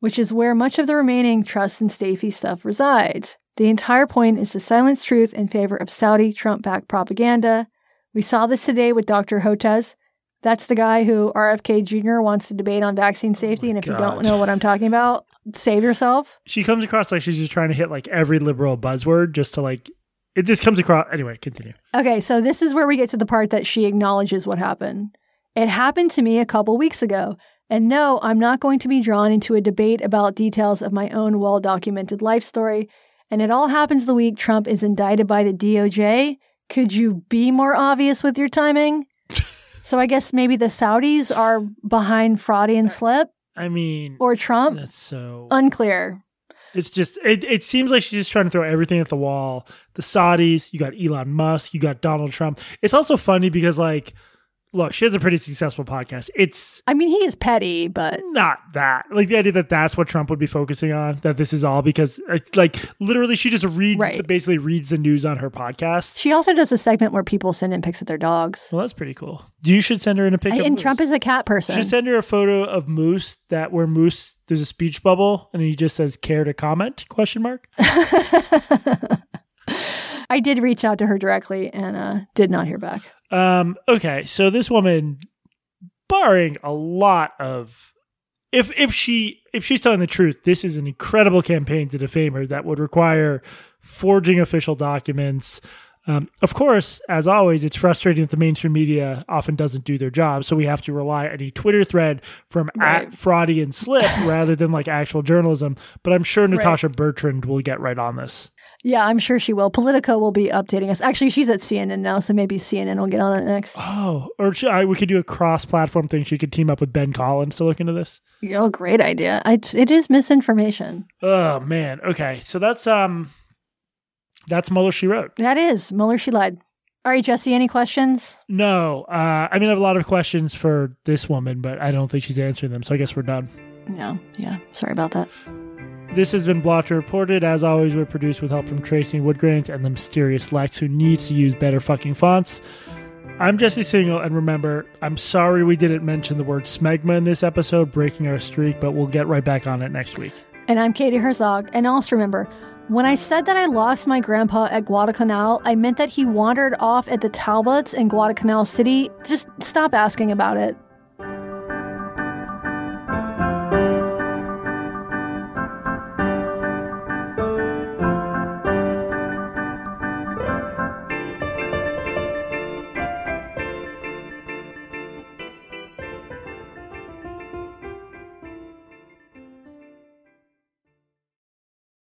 which is where much of the remaining trust and safety stuff resides. The entire point is to silence truth in favor of Saudi Trump-backed propaganda. We saw this today with Doctor Hotez. That's the guy who R F K Junior wants to debate on vaccine safety. Oh and if God. you don't know what I'm talking about, save yourself. She comes across like she's just trying to hit like every liberal buzzword just to like... It just comes across. Anyway, continue. Okay, so this is where we get to the part that she acknowledges what happened. It happened to me a couple weeks ago. And no, I'm not going to be drawn into a debate about details of my own well-documented life story. And it all happens the week Trump is indicted by the D O J. Could you be more obvious with your timing? So I guess maybe the Saudis are behind Fraudian Slip. I mean... Or Trump. That's so... Unclear. It's just, it, it seems like she's just trying to throw everything at the wall. The Saudis, you got Elon Musk, you got Donald Trump. It's also funny because, like, look, she has a pretty successful podcast. It's, I mean, he is petty, but not that. Like, the idea that that's what Trump would be focusing on, that this is all because, it's like, literally, she just reads, right. the, basically reads the news on her podcast. She also does a segment where people send in pics of their dogs. Well, that's pretty cool. You should send her in a pic. I, of And Moose. Trump is a cat person. You should send her a photo of Moose, that where Moose, there's a speech bubble, and he just says, care to comment, question mark. I did reach out to her directly and uh, did not hear back. Um, okay, so this woman, barring a lot of, if if she if she's telling the truth, this is an incredible campaign to defame her that would require forging official documents. Um, of course, as always, it's frustrating that the mainstream media often doesn't do their job, so we have to rely on a Twitter thread from right. at Fraudian Slip rather than like actual journalism. But I'm sure Natasha right. Bertrand will get right on this. Yeah, I'm sure she will. Politico will be updating us. Actually, she's at C N N now, so maybe C N N will get on it next. Oh, or she, I, we could do a cross-platform thing. She could team up with Ben Collins to look into this. Oh, great idea. I, it is misinformation. Oh, man. Okay, so that's um, that's Mueller, She Wrote. That is. Mueller, She Lied. All right, Jesse, any questions? No. Uh, I mean, I have a lot of questions for this woman, but I don't think she's answering them, so I guess we're done. No. Yeah. Sorry about that. This has been Blocked and Reported. As always, we're produced with help from Tracy Woodgrains and the mysterious Lex, who needs to use better fucking fonts. I'm Jesse Single, and remember, I'm sorry we didn't mention the word smegma in this episode, breaking our streak, but we'll get right back on it next week. And I'm Katie Herzog, and also remember, when I said that I lost my grandpa at Guadalcanal, I meant that he wandered off at the Talbots in Guadalcanal City. Just stop asking about it.